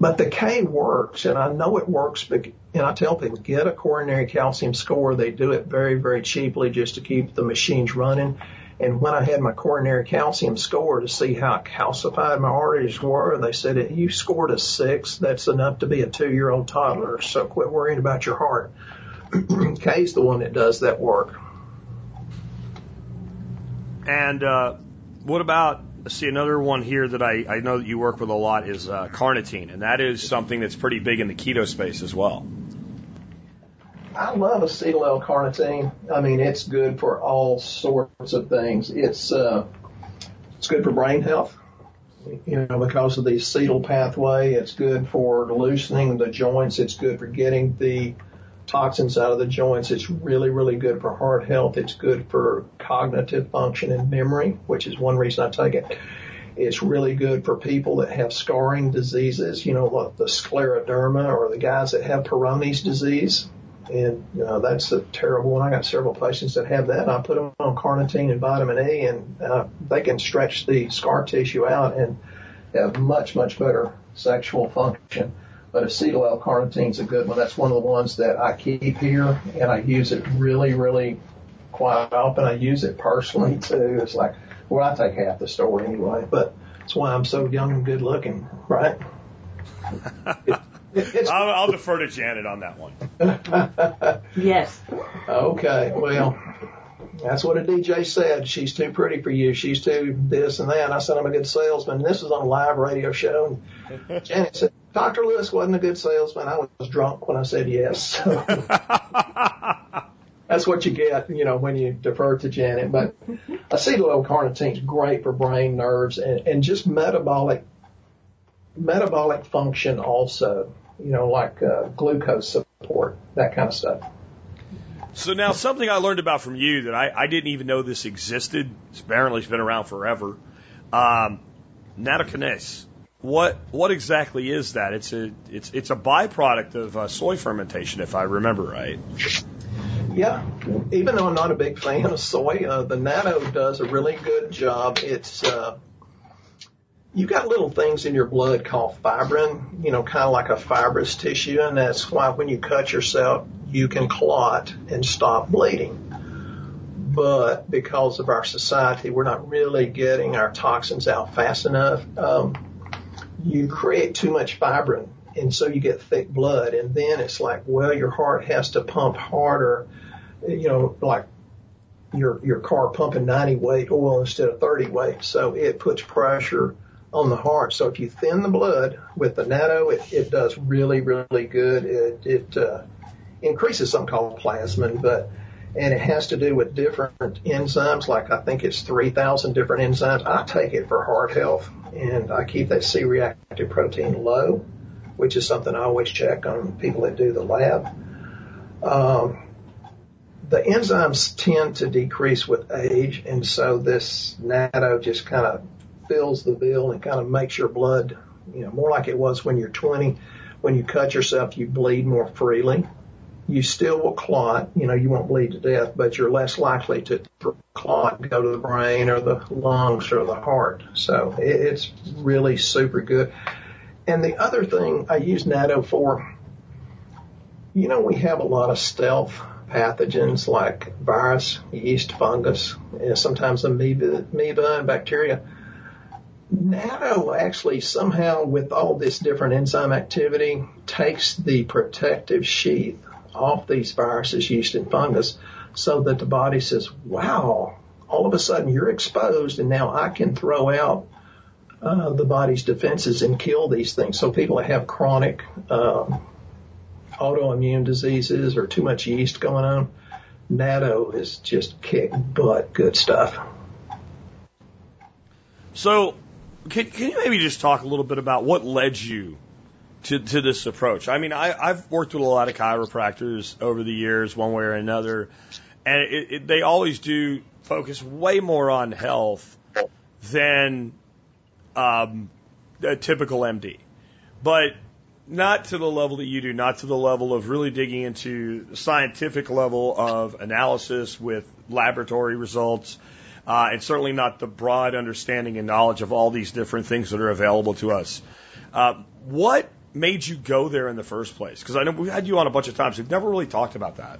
But the K works, and I know it works. And I tell people, get a coronary calcium score. They do it very, very cheaply just to keep the machines running. And when I had my coronary calcium score to see how calcified my arteries were, they said, you scored a 6. That's enough to be a 2-year-old toddler, so quit worrying about your heart. K's the one that does that work. And what about, another one here that I know that you work with a lot is carnitine, and that is something that's pretty big in the keto space as well. I love acetyl L-carnitine. I mean, it's good for all sorts of things. It's good for brain health, you know, because of the acetyl pathway. It's good for loosening the joints. It's good for getting the toxins out of the joints. It's really, really good for heart health. It's good for cognitive function and memory, which is one reason I take it. It's really good for people that have scarring diseases, you know, like the scleroderma or the guys that have Peyronie's disease. And that's a terrible one. I got several patients that have that. I put them on carnitine and vitamin E, and they can stretch the scar tissue out and have much, much better sexual function. But acetyl L-carnitine is a good one. That's one of the ones that I keep here, and I use it really, really quite often. I use it personally, too. It's like, well, I take half the store anyway, but that's why I'm so young and good-looking, right? I'll defer to Janet on that one. Yes. Okay, well, that's what a DJ said. She's too pretty for you. She's too this and that. And I said, I'm a good salesman. This was on a live radio show. And Janet said, Dr. Lewis wasn't a good salesman. I was drunk when I said yes. That's what you get, you know, when you defer to Janet. But acetyl L-carnitine is great for brain, nerves, and just metabolic function also. You know, like glucose support, that kind of stuff. So now something I learned about from you that I didn't even know this existed. Apparently it's been around forever. Nattokinase. What exactly is that? It's a byproduct of soy fermentation, if I remember right. Yeah. Even though I'm not a big fan of soy, the natto does a really good job. It's you got little things in your blood called fibrin, you know, kind of like a fibrous tissue, and that's why when you cut yourself, you can clot and stop bleeding. But because of our society, we're not really getting our toxins out fast enough. You create too much fibrin, and so you get thick blood, and then it's like, well, your heart has to pump harder, you know, like your car pumping 90 weight oil instead of 30 weight, so it puts pressure on the heart. So if you thin the blood with the natto, it does really, really good. It increases something called plasmin, and it has to do with different enzymes. Like I think it's 3,000 different enzymes. I take it for heart health, and I keep that C-reactive protein low, which is something I always check on people that do the lab. The enzymes tend to decrease with age, and so this natto just kind of fills the bill and kind of makes your blood, you know, more like it was when you're 20. When you cut yourself, you bleed more freely. You still will clot, you know, you won't bleed to death, but you're less likely to clot and go to the brain or the lungs or the heart. So it's really super good. And the other thing I use natto for, you know, we have a lot of stealth pathogens like virus, yeast, fungus, and sometimes amoeba and bacteria. Natto actually somehow, with all this different enzyme activity, takes the protective sheath off these viruses, yeast, and fungus so that the body says, wow, all of a sudden you're exposed, and now I can throw out the body's defenses and kill these things. So people that have chronic autoimmune diseases or too much yeast going on, natto is just kick butt good stuff. So can you maybe just talk a little bit about what led you to this approach? I mean, I've worked with a lot of chiropractors over the years, one way or another, and they always do focus way more on health than a typical MD, but not to the level that you do, not to the level of really digging into the scientific level of analysis with laboratory results. And certainly not the broad understanding and knowledge of all these different things that are available to us. What made you go there in the first place? Because I know we've had you on a bunch of times. We've never really talked about that.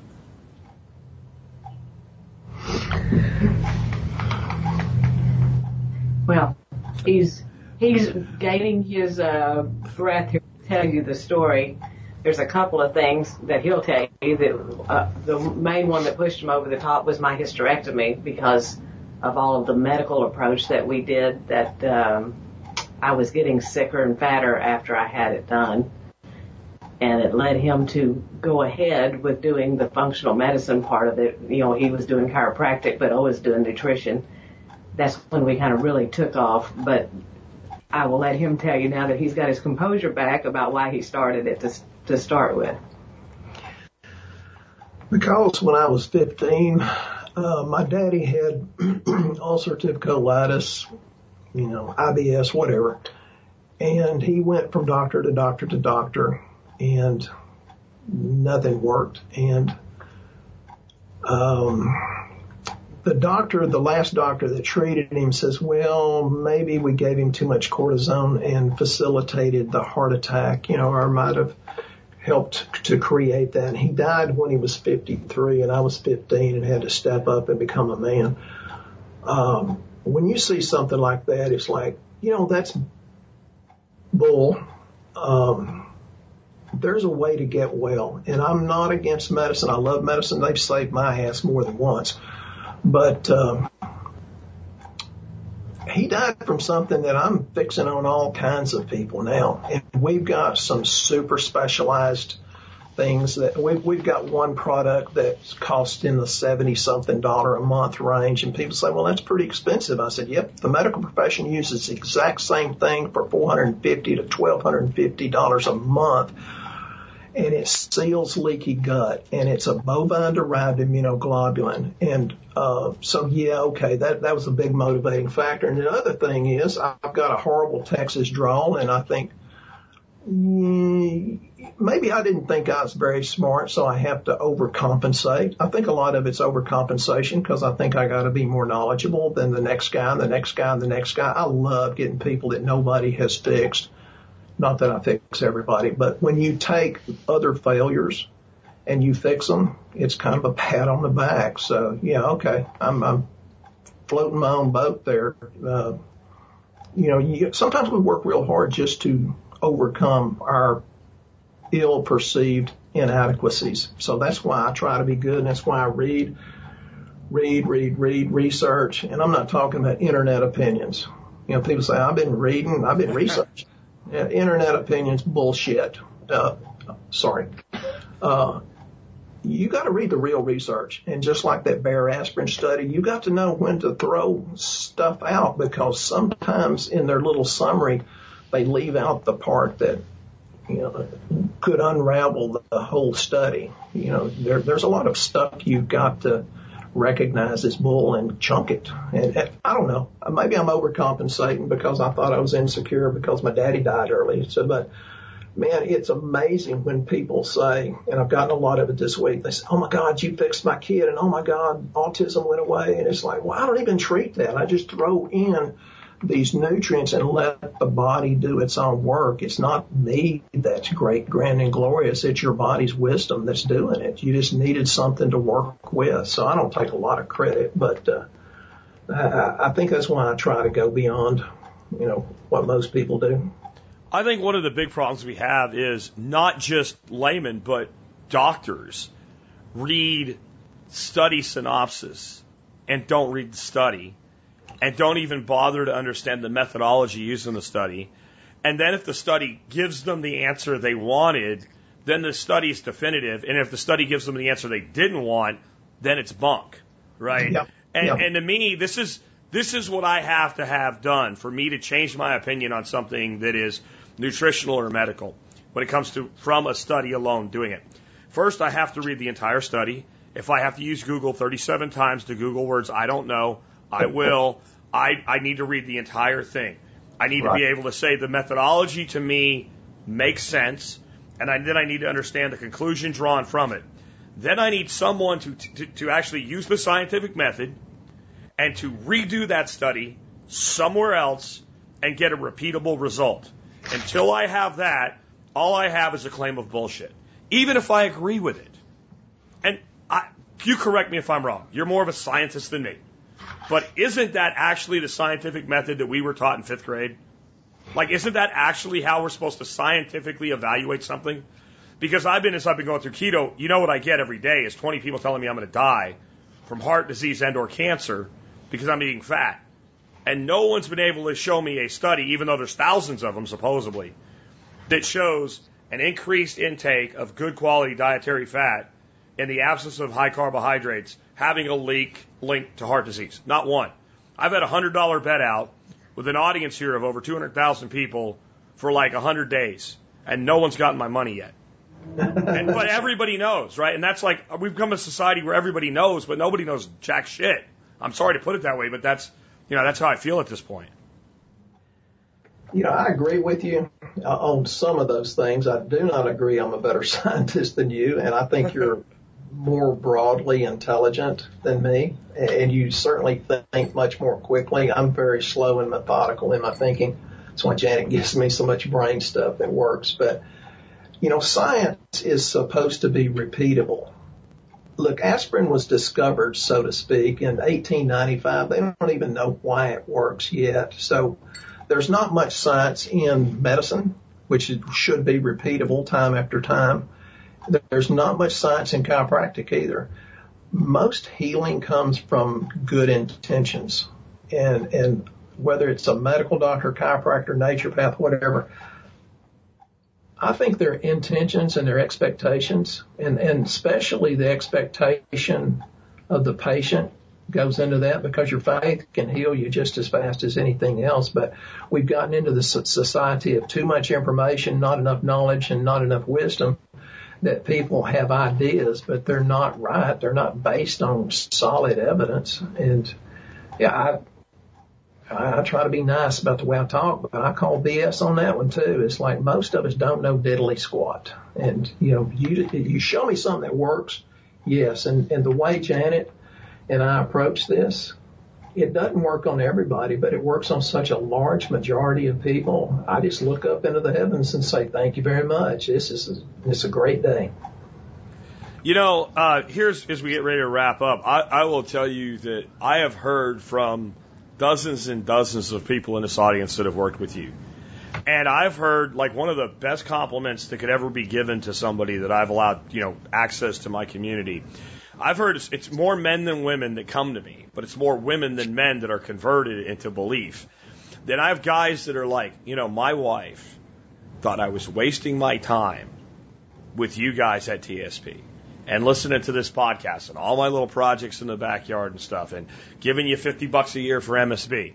Well, he's gaining his breath here to tell you the story. There's a couple of things that he'll tell you. That the main one that pushed him over the top was my hysterectomy, because of all of the medical approach that we did, that I was getting sicker and fatter after I had it done. And it led him to go ahead with doing the functional medicine part of it. You know, he was doing chiropractic, but I was doing nutrition. That's when we kind of really took off. But I will let him tell you now that he's got his composure back about why he started it to start with. Because when I was 15... my daddy had ulcerative colitis, you know, IBS, whatever. And he went from doctor to doctor to doctor. And nothing worked. And the doctor, the last doctor that treated him, says, well, maybe we gave him too much cortisone and facilitated the heart attack, you know, or might have helped to create that. And he died when he was 53, and I was 15 and had to step up and become a man. When you see something like that, it's like, you know, that's bull. There's a way to get well. And I'm not against medicine. I love medicine. They've saved my ass more than once. But he died from something that I'm fixing on all kinds of people now. And we've got some super specialized things that we've got one product that's cost in the $70-something a month range, and people say, well, that's pretty expensive. I said, yep, the medical profession uses the exact same thing for $450 to $1,250 a month, and it seals leaky gut, and it's a bovine-derived immunoglobulin. And so, yeah, okay, that was a big motivating factor. And the other thing is I've got a horrible Texas drawl, and I think maybe I didn't think I was very smart, so I have to overcompensate. I think a lot of it's overcompensation because I think I got to be more knowledgeable than the next guy and the next guy and the next guy. I love getting people that nobody has fixed. Not that I fix everybody, but when you take other failures and you fix them, it's kind of a pat on the back. So, yeah, okay, I'm floating my own boat there. Sometimes we work real hard just to overcome our ill-perceived inadequacies. So that's why I try to be good, and that's why I read, research. And I'm not talking about internet opinions. You know, people say, I've been reading, I've been researching. Yeah, internet opinions, bullshit. Sorry. You got to read the real research. And just like that Bayer aspirin study, you got to know when to throw stuff out, because sometimes in their little summary, they leave out the part that, you know, could unravel the whole study. You know, there's a lot of stuff you've got to recognize as bull and chunk it. And I don't know, maybe I'm overcompensating because I thought I was insecure because my daddy died early. So, but man, it's amazing when people say, and I've gotten a lot of it this week, they say, oh my God, you fixed my kid, and oh my God, autism went away. And it's like, well, I don't even treat that. I just throw in these nutrients and let the body do its own work. It's not me that's great, grand, and glorious. It's your body's wisdom that's doing it. You just needed something to work with. So I don't take a lot of credit, but I think that's why I try to go beyond, you know, what most people do. I think one of the big problems we have is not just laymen, but doctors read study synopsis and don't read the study, and don't even bother to understand the methodology used in the study. And then if the study gives them the answer they wanted, then the study is definitive. And if the study gives them the answer they didn't want, then it's bunk, right? Yep. And to me, this is what I have to have done for me to change my opinion on something that is nutritional or medical when it comes to from a study alone doing it. First, I have to read the entire study. If I have to use Google 37 times to Google words I don't know, I will. I need to read the entire thing. I need to be able to say the methodology to me makes sense, and then I need to understand the conclusion drawn from it. Then I need someone to actually use the scientific method and to redo that study somewhere else and get a repeatable result. Until I have that, all I have is a claim of bullshit, even if I agree with it. And you correct me if I'm wrong. You're more of a scientist than me. But isn't that actually the scientific method that we were taught in fifth grade? Like, isn't that actually how we're supposed to scientifically evaluate something? Because I've been going through keto, you know what I get every day is 20 people telling me I'm going to die from heart disease and or cancer because I'm eating fat. And no one's been able to show me a study, even though there's thousands of them supposedly, that shows an increased intake of good quality dietary fat in the absence of high carbohydrates having a link to heart disease. Not one. I've had a $100 bet out with an audience here of over 200,000 people for like 100 days, and no one's gotten my money yet. But everybody knows, right? And that's like, we've come to a society where everybody knows, but nobody knows jack shit. I'm sorry to put it that way, but that's, you know, that's how I feel at this point. I agree with you on some of those things. I do not agree I'm a better scientist than you, and I think you're more broadly intelligent than me, and you certainly think much more quickly. I'm very slow and methodical in my thinking. That's why Janet gives me so much brain stuff that works. But, science is supposed to be repeatable. Look, aspirin was discovered, so to speak, in 1895. They don't even know why it works yet. So there's not much science in medicine, which should be repeatable time after time. There's not much science in chiropractic either. Most healing comes from good intentions. And whether it's a medical doctor, chiropractor, naturopath, whatever, I think their intentions and their expectations, and especially the expectation of the patient, goes into that, because your faith can heal you just as fast as anything else. But we've gotten into the society of too much information, not enough knowledge, and not enough wisdom, that people have ideas, but they're not right. They're not based on solid evidence. And I try to be nice about the way I talk, but I call BS on that one too. It's like most of us don't know diddly squat. And you show me something that works, yes. And the way Janet and I approach this, it doesn't work on everybody, but it works on such a large majority of people. I just look up into the heavens and say, thank you very much. It's a great day. Here's, as we get ready to wrap up, I will tell you that I have heard from dozens and dozens of people in this audience that have worked with you. And I've heard, one of the best compliments that could ever be given to somebody that I've allowed, access to my community. I've heard it's more men than women that come to me, but it's more women than men that are converted into belief. Then I have guys that are like, my wife thought I was wasting my time with you guys at TSP and listening to this podcast and all my little projects in the backyard and stuff and giving you $50 a year for MSB.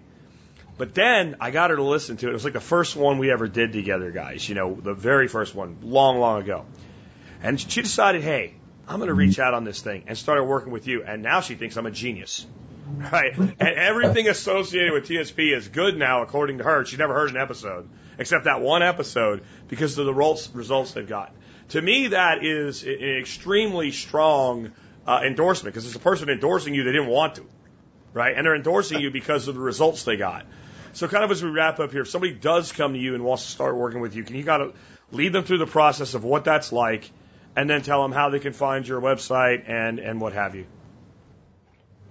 But then I got her to listen to it. It was like the first one we ever did together, guys, the very first one, long, long ago. And she decided, hey, I'm going to reach out on this thing, and started working with you. And now she thinks I'm a genius, right? And everything associated with TSP is good now, according to her. She never heard an episode, except that one episode, because of the results they've gotten. To me, that is an extremely strong endorsement, because it's a person endorsing you they didn't want to, right? And they're endorsing you because of the results they got. So kind of as we wrap up here, if somebody does come to you and wants to start working with you, you got to lead them through the process of what that's like, and then tell them how they can find your website and what have you.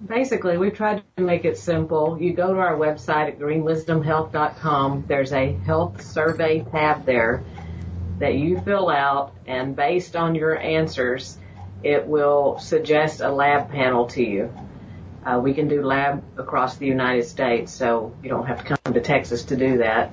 Basically, we've tried to make it simple. You go to our website at greenwisdomhealth.com. There's a health survey tab there that you fill out, and based on your answers, it will suggest a lab panel to you. We can do lab across the United States, so you don't have to come to Texas to do that.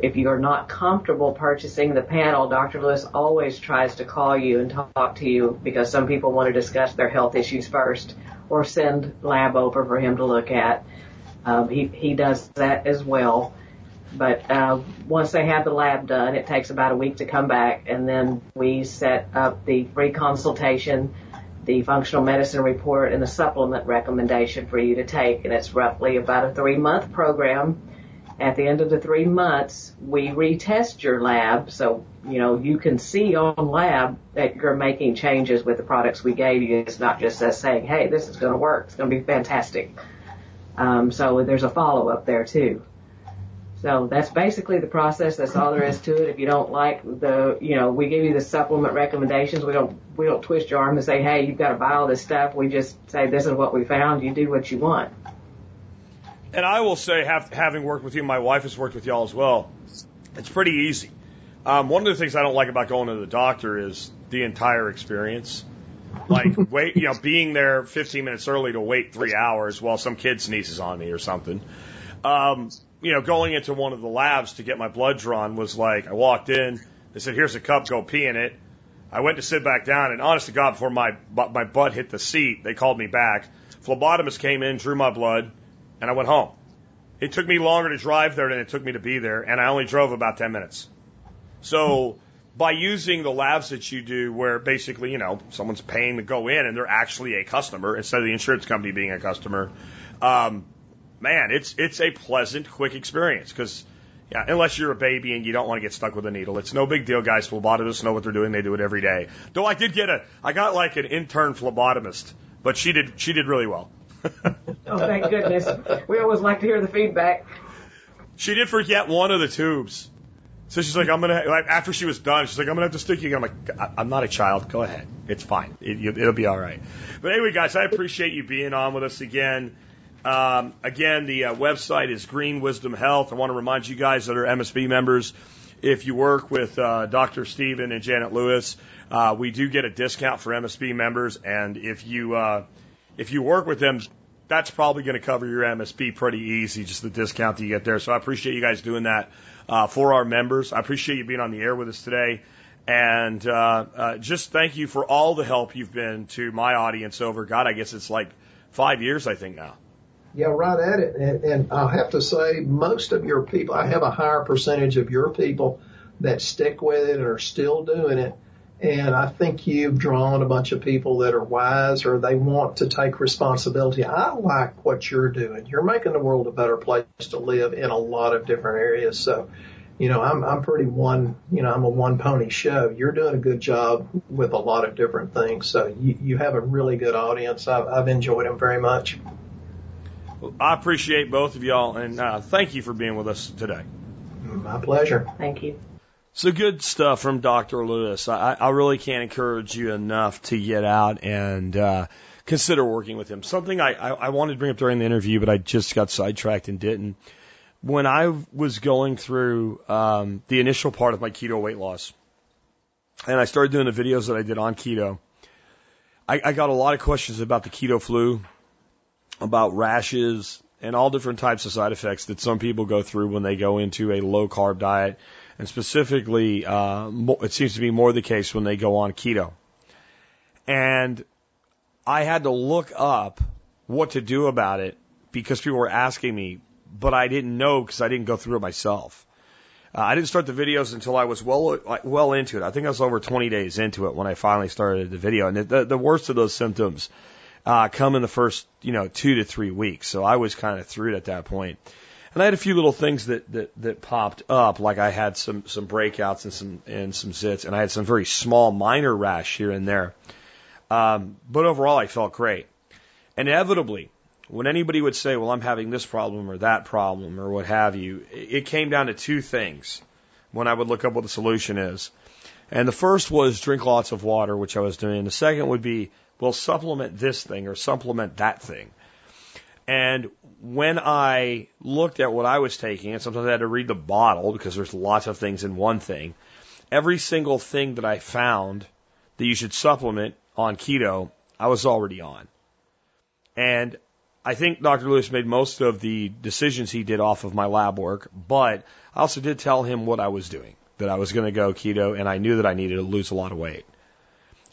If you are not comfortable purchasing the panel, Dr. Lewis always tries to call you and talk to you, because some people want to discuss their health issues first or send lab over for him to look at. He does that as well. But once they have the lab done, it takes about a week to come back, and then we set up the free consultation, the functional medicine report, and the supplement recommendation for you to take. And it's roughly about a 3-month program. At the end of the 3 months, we retest your lab, so you can see on lab that you're making changes with the products we gave you. It's not just us saying, hey, this is going to work. It's going to be fantastic. So there's a follow-up there, too. So that's basically the process. That's all there is to it. If you don't like we give you the supplement recommendations. We don't twist your arm and say, hey, you've got to buy all this stuff. We just say, this is what we found. You do what you want. And I will say, having worked with you, my wife has worked with y'all as well, it's pretty easy. One of the things I don't like about going to the doctor is the entire experience. Like, being there 15 minutes early to wait 3 hours while some kid sneezes on me or something. Going into one of the labs to get my blood drawn was I walked in, they said, here's a cup, go pee in it. I went to sit back down, and honest to God, before my butt hit the seat, they called me back. Phlebotomist came in, drew my blood, and I went home. It took me longer to drive there than it took me to be there, and I only drove about 10 minutes. So by using the labs that you do, where basically, someone's paying to go in and they're actually a customer instead of the insurance company being a customer, man, it's a pleasant, quick experience, because Yeah, unless you're a baby and you don't want to get stuck with a needle. It's no big deal, guys. Phlebotomists know what they're doing. They do it every day. Though I did get I got like an intern phlebotomist, but she did really well. Oh, thank goodness. We always like to hear the feedback. She did forget one of the tubes. So she's like, after she was done, she's like, I'm going to have to stick you again. I'm like, I'm not a child. Go ahead. It's fine. It'll be all right. But anyway, guys, I appreciate you being on with us again. Again, the website is Green Wisdom Health. I want to remind you guys that are MSB members, if you work with Dr. Stephen and Janet Lewis, we do get a discount for MSB members. And if you work with them, that's probably going to cover your MSB pretty easy, just the discount that you get there. So I appreciate you guys doing that for our members. I appreciate you being on the air with us today. And just thank you for all the help you've been to my audience over, God, I guess it's like 5 years, I think now. Yeah, right at it. And I'll have to say, most of your people, I have a higher percentage of your people that stick with it and are still doing it. And I think you've drawn a bunch of people that are wise or they want to take responsibility. I like what you're doing. You're making the world a better place to live in a lot of different areas. So, you know, I'm a one pony show. You're doing a good job with a lot of different things. So you have a really good audience. I've enjoyed them very much. Well, I appreciate both of y'all, and thank you for being with us today. My pleasure. Thank you. So good stuff from Dr. Lewis. I really can't encourage you enough to get out and consider working with him. Something I wanted to bring up during the interview, but I just got sidetracked and didn't. When I was going through the initial part of my keto weight loss, and I started doing the videos that I did on keto, I got a lot of questions about the keto flu, about rashes and all different types of side effects that some people go through when they go into a low-carb diet, and specifically it seems to be more the case when they go on keto. And I had to look up what to do about it because people were asking me, but I didn't know because I didn't go through it myself. I didn't start the videos until I was well into it. I think I was over 20 days into it when I finally started the video. And the worst of those symptoms come in the first, 2 to 3 weeks. So I was kind of through it at that point. And I had a few little things that popped up, like I had some breakouts and some zits, and I had some very small minor rash here and there. But overall, I felt great. Inevitably, when anybody would say, well, I'm having this problem or that problem or what have you, it came down to two things when I would look up what the solution is. And the first was drink lots of water, which I was doing. And the second would be, well, supplement this thing or supplement that thing. And when I looked at what I was taking, and sometimes I had to read the bottle because there's lots of things in one thing, every single thing that I found that you should supplement on keto, I was already on. And I think Dr. Lewis made most of the decisions he did off of my lab work, but I also did tell him what I was doing, that I was going to go keto, and I knew that I needed to lose a lot of weight.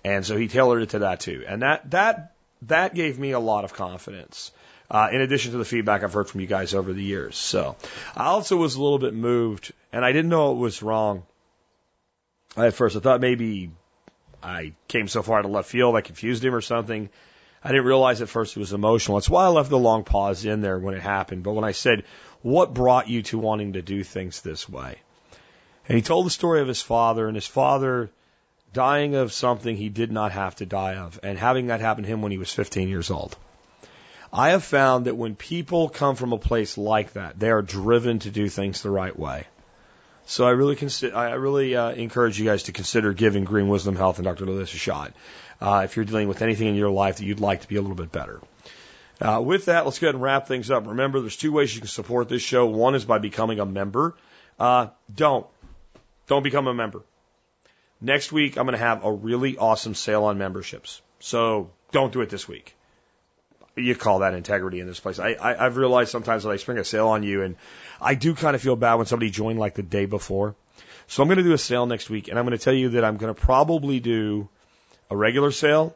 And so he tailored it to that too. And that gave me a lot of confidence, in addition to the feedback I've heard from you guys over the years. So I also was a little bit moved, and I didn't know it was wrong at first. I thought maybe I came so far to left field I confused him or something. I didn't realize at first it was emotional. That's why I left the long pause in there when it happened. But when I said, what brought you to wanting to do things this way? And he told the story of his father, and his father dying of something he did not have to die of, and having that happen to him when he was 15 years old. I have found that when people come from a place like that, they are driven to do things the right way. So I really encourage you guys to consider giving Green Wisdom Health and Dr. Lewis a shot if you're dealing with anything in your life that you'd like to be a little bit better. With that, let's go ahead and wrap things up. Remember, there's two ways you can support this show. One is by becoming a member. Don't become a member. Next week, I'm going to have a really awesome sale on memberships. So don't do it this week. You call that integrity in this place. I've realized sometimes that I spring a sale on you, and I do kind of feel bad when somebody joined like the day before. So I'm going to do a sale next week, and I'm going to tell you that I'm going to probably do a regular sale,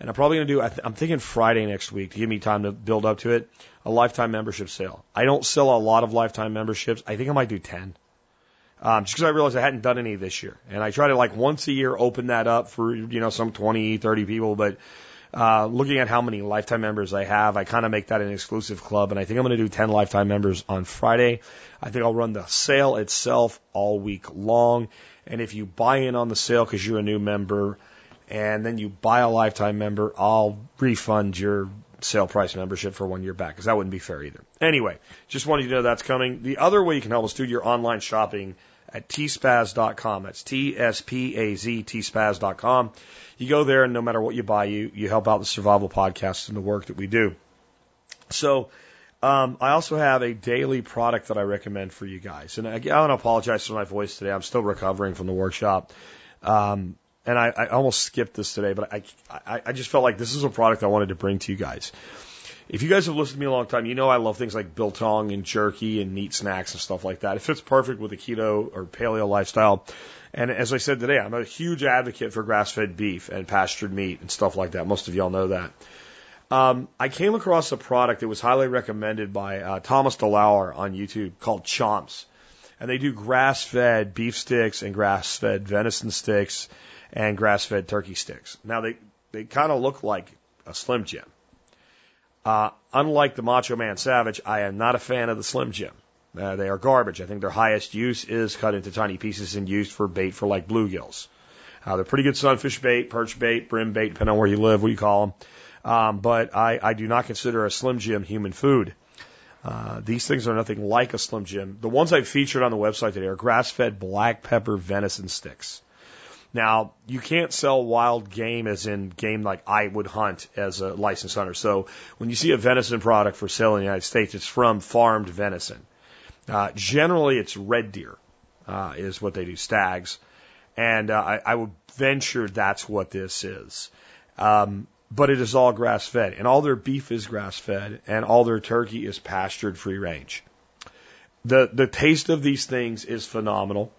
and I'm probably going to do, I'm thinking Friday next week to give me time to build up to it, a lifetime membership sale. I don't sell a lot of lifetime memberships. I think I might do 10. Just because I realized I hadn't done any this year. And I try to like once a year open that up for, some 20, 30 people. But Looking at how many lifetime members I have, I kind of make that an exclusive club, and I think I'm going to do 10 lifetime members on Friday. I think I'll run the sale itself all week long, and if you buy in on the sale because you're a new member and then you buy a lifetime member, I'll refund your sale price membership for 1 year back, because that wouldn't be fair either. Anyway, just wanted you to know that's coming. The other way you can help us do your online shopping at tspaz.com. That's T-S-P-A-Z, tspaz.com. You go there, and no matter what you buy, you help out the Survival Podcast and the work that we do. So I also have a daily product that I recommend for you guys. And I want to apologize for my voice today. I'm still recovering from the workshop. And I almost skipped this today, but I just felt like this is a product I wanted to bring to you guys. If you guys have listened to me a long time, you know I love things like biltong and jerky and meat snacks and stuff like that. It fits perfect with a keto or paleo lifestyle. And as I said today, I'm a huge advocate for grass-fed beef and pastured meat and stuff like that. Most of y'all know that. I came across a product that was highly recommended by Thomas DeLauer on YouTube called Chomps. And they do grass-fed beef sticks and grass-fed venison sticks and grass-fed turkey sticks. Now, they kind of look like a Slim Jim. Unlike the Macho Man Savage, I am not a fan of the Slim Jim. They are garbage. I think their highest use is cut into tiny pieces and used for bait for, like, bluegills. They're pretty good sunfish bait, perch bait, brim bait, depending on where you live, what you call them. But I do not consider a Slim Jim human food. These things are nothing like a Slim Jim. The ones I've featured on the website today are grass-fed black pepper venison sticks. Now, you can't sell wild game as in game like I would hunt as a licensed hunter. So when you see a venison product for sale in the United States, it's from farmed venison. Generally, it's red deer is what they do, stags. And I would venture that's what this is. But it is all grass-fed, and all their beef is grass-fed, and all their turkey is pastured free-range. The taste of these things is phenomenal.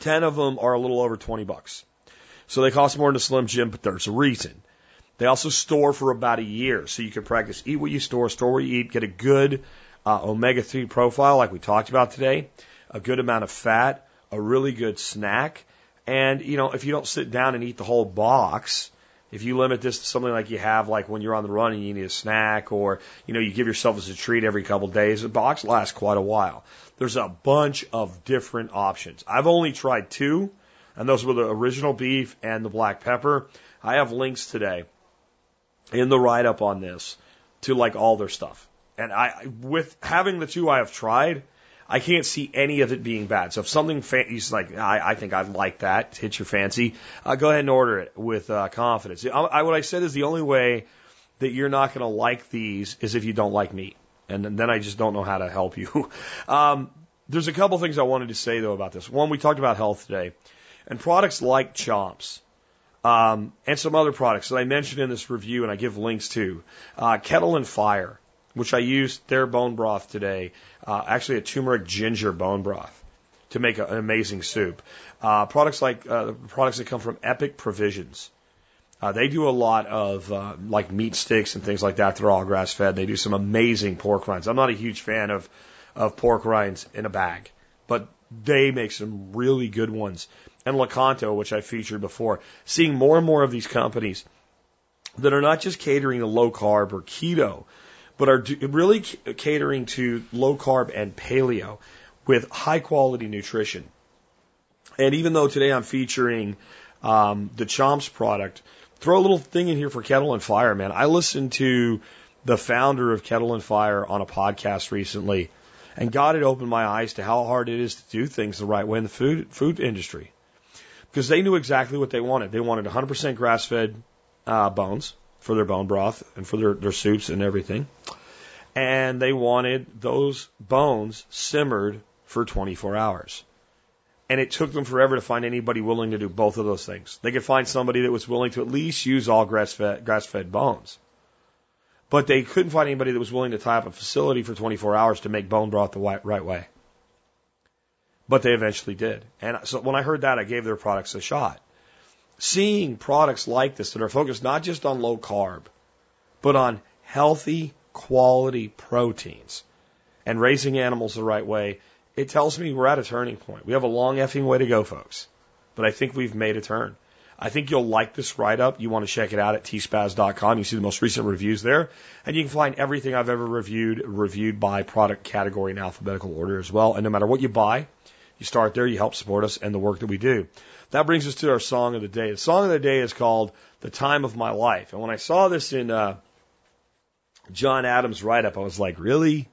10 of them are a little over $20. So they cost more than a Slim Jim, but there's a reason. They also store for about a year, so you can practice eat what you store, store what you eat, get a good omega-3 profile like we talked about today, a good amount of fat, a really good snack, and, you know, if you don't sit down and eat the whole box, if you limit this to something like you have like when you're on the run and you need a snack or, you know, you give yourself as a treat every couple of days, the box lasts quite a while. There's a bunch of different options. I've only tried two, and those were the original beef and the black pepper. I have links today in the write-up on this to like all their stuff. And with having the two I have tried, I can't see any of it being bad. So if something fancy's like, I think I'd like that, hit your fancy, go ahead and order it with confidence. What I said is the only way that you're not going to like these is if you don't like meat. And then I just don't know how to help you. There's a couple things I wanted to say, though, about this. One, we talked about health today. And products like Chomps and some other products that I mentioned in this review and I give links to, Kettle and Fire, which I used their bone broth today, actually a turmeric ginger bone broth, to make an amazing soup. Products like products that come from Epic Provisions. They do a lot of like meat sticks and things like that. They're all grass fed. They do some amazing pork rinds. I'm not a huge fan of pork rinds in a bag, but they make some really good ones. And Lakanto, which I featured before, seeing more and more of these companies that are not just catering to low carb or keto, but are really catering to low carb and paleo with high quality nutrition. And even though today I'm featuring the Chomps product, throw a little thing in here for Kettle and Fire, man. I listened to the founder of Kettle and Fire on a podcast recently, and God, it opened my eyes to how hard it is to do things the right way in the food industry, because they knew exactly what they wanted. They wanted 100% grass-fed bones for their bone broth and for their soups and everything, and they wanted those bones simmered for 24 hours. And it took them forever to find anybody willing to do both of those things. They could find somebody that was willing to at least use all grass-fed bones. But they couldn't find anybody that was willing to tie up a facility for 24 hours to make bone broth the right way. But they eventually did. And so when I heard that, I gave their products a shot. Seeing products like this that are focused not just on low carb, but on healthy, quality proteins and raising animals the right way, it tells me we're at a turning point. We have a long effing way to go, folks, but I think we've made a turn. I think you'll like this write-up. You want to check it out at tspaz.com. You see the most recent reviews there. And you can find everything I've ever reviewed by product category in alphabetical order as well. And no matter what you buy, you start there, you help support us and the work that we do. That brings us to our song of the day. The song of the day is called The Time of My Life. And when I saw this in John Adams' write-up, I was like, really?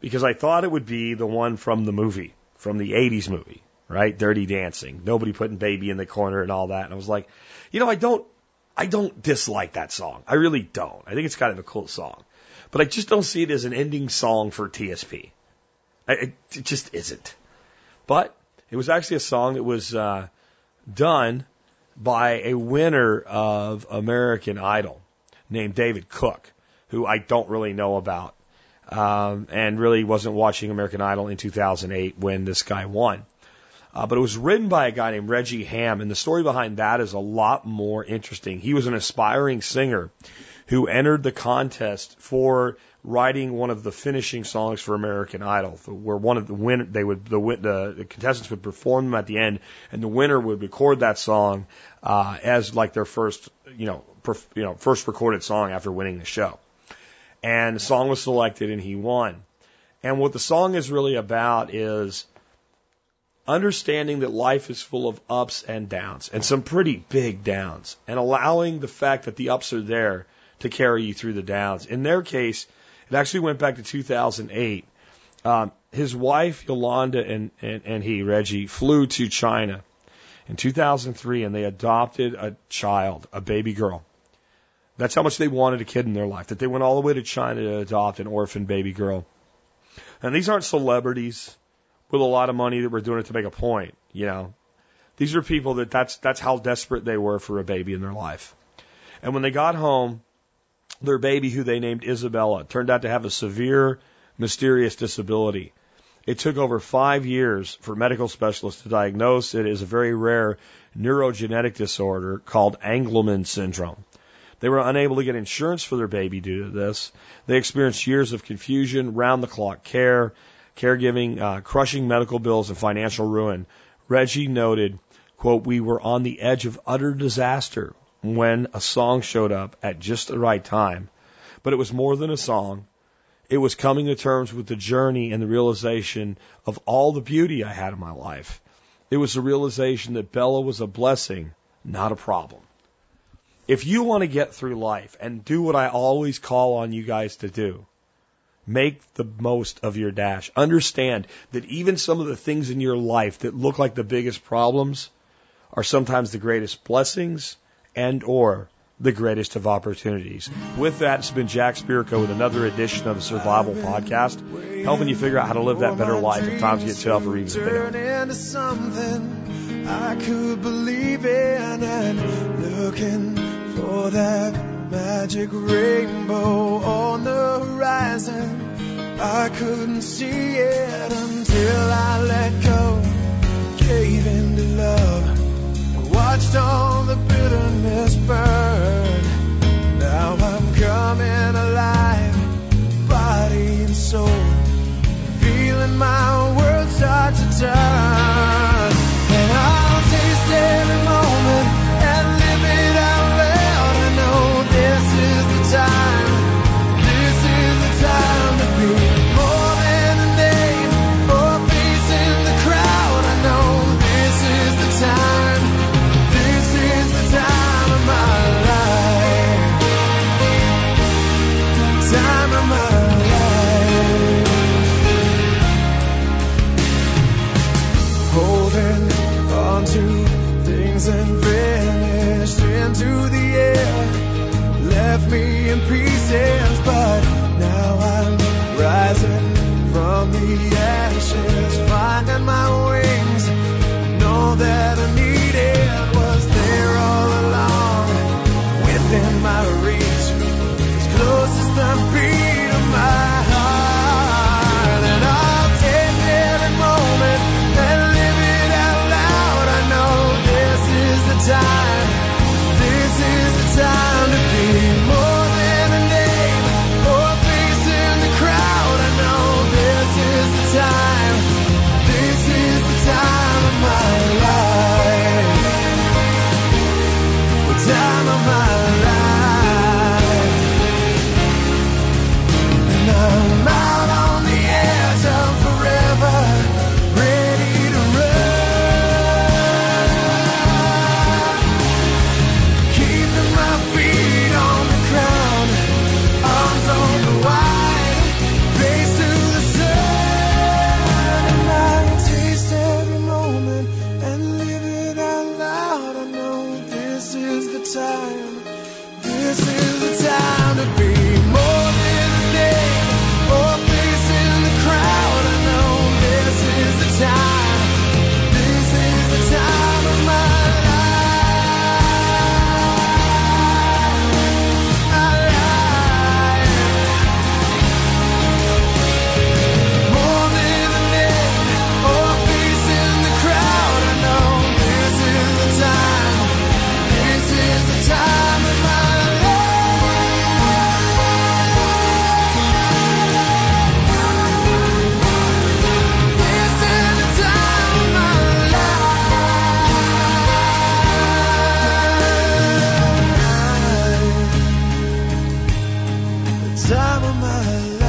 Because I thought it would be the one from the movie, from the 80s movie, right? Dirty Dancing, nobody putting baby in the corner and all that. And I was like, you know, I don't dislike that song. I really don't. I think it's kind of a cool song. But I just don't see it as an ending song for TSP. It just isn't. But it was actually a song that was done by a winner of American Idol named David Cook, who I don't really know about, and really wasn't watching American Idol in 2008 when this guy won. But it was written by a guy named Reggie Hamm, and the story behind that is a lot more interesting. He was an aspiring singer who entered the contest for writing one of the finishing songs for American Idol, where one of the the contestants would perform them at the end, and the winner would record that song as like their first, first recorded song after winning the show. And the song was selected, and he won. And what the song is really about is understanding that life is full of ups and downs, and some pretty big downs, and allowing the fact that the ups are there to carry you through the downs. In their case, it actually went back to 2008. His wife, Yolanda, and he, Reggie, flew to China in 2003, and they adopted a child, a baby girl. That's how much they wanted a kid in their life, that they went all the way to China to adopt an orphan baby girl. And these aren't celebrities with a lot of money that were doing it to make a point, you know. These are people that's how desperate they were for a baby in their life. And when they got home, their baby, who they named Isabella, turned out to have a severe, mysterious disability. It took over 5 years for medical specialists to diagnose it as a very rare neurogenetic disorder called Angelman syndrome. They were unable to get insurance for their baby due to this. They experienced years of confusion, round-the-clock care, caregiving, crushing medical bills, and financial ruin. Reggie noted, quote, "We were on the edge of utter disaster when a song showed up at just the right time. But it was more than a song. It was coming to terms with the journey and the realization of all the beauty I had in my life. It was the realization that Bella was a blessing, not a problem." If you want to get through life and do what I always call on you guys to do, make the most of your dash. Understand that even some of the things in your life that look like the biggest problems are sometimes the greatest blessings and or the greatest of opportunities. With that, it's been Jack Spirko with another edition of the Survival Podcast, helping you figure out how to live that better life if times get tough or even fail. I could believe in and looking for that magic rainbow on the horizon. I couldn't see it until I let go, gave in to love, watched all the bitterness burn. Now I'm coming alive, body and soul, feeling my world start to turn. And I'll taste every moment and live it out loud. I know this is the time. This is the time to be more than a name or face in the crowd. I know this is the time. This is the time of my life. Time of my life. Two things and vanished into the air, left me in pieces, but now I'm rising from the ashes, finding my wings. Know that I needed was there all along, within my reach, as close as the beat of my heart. And I'll take every moment and live it. This is the time of my life.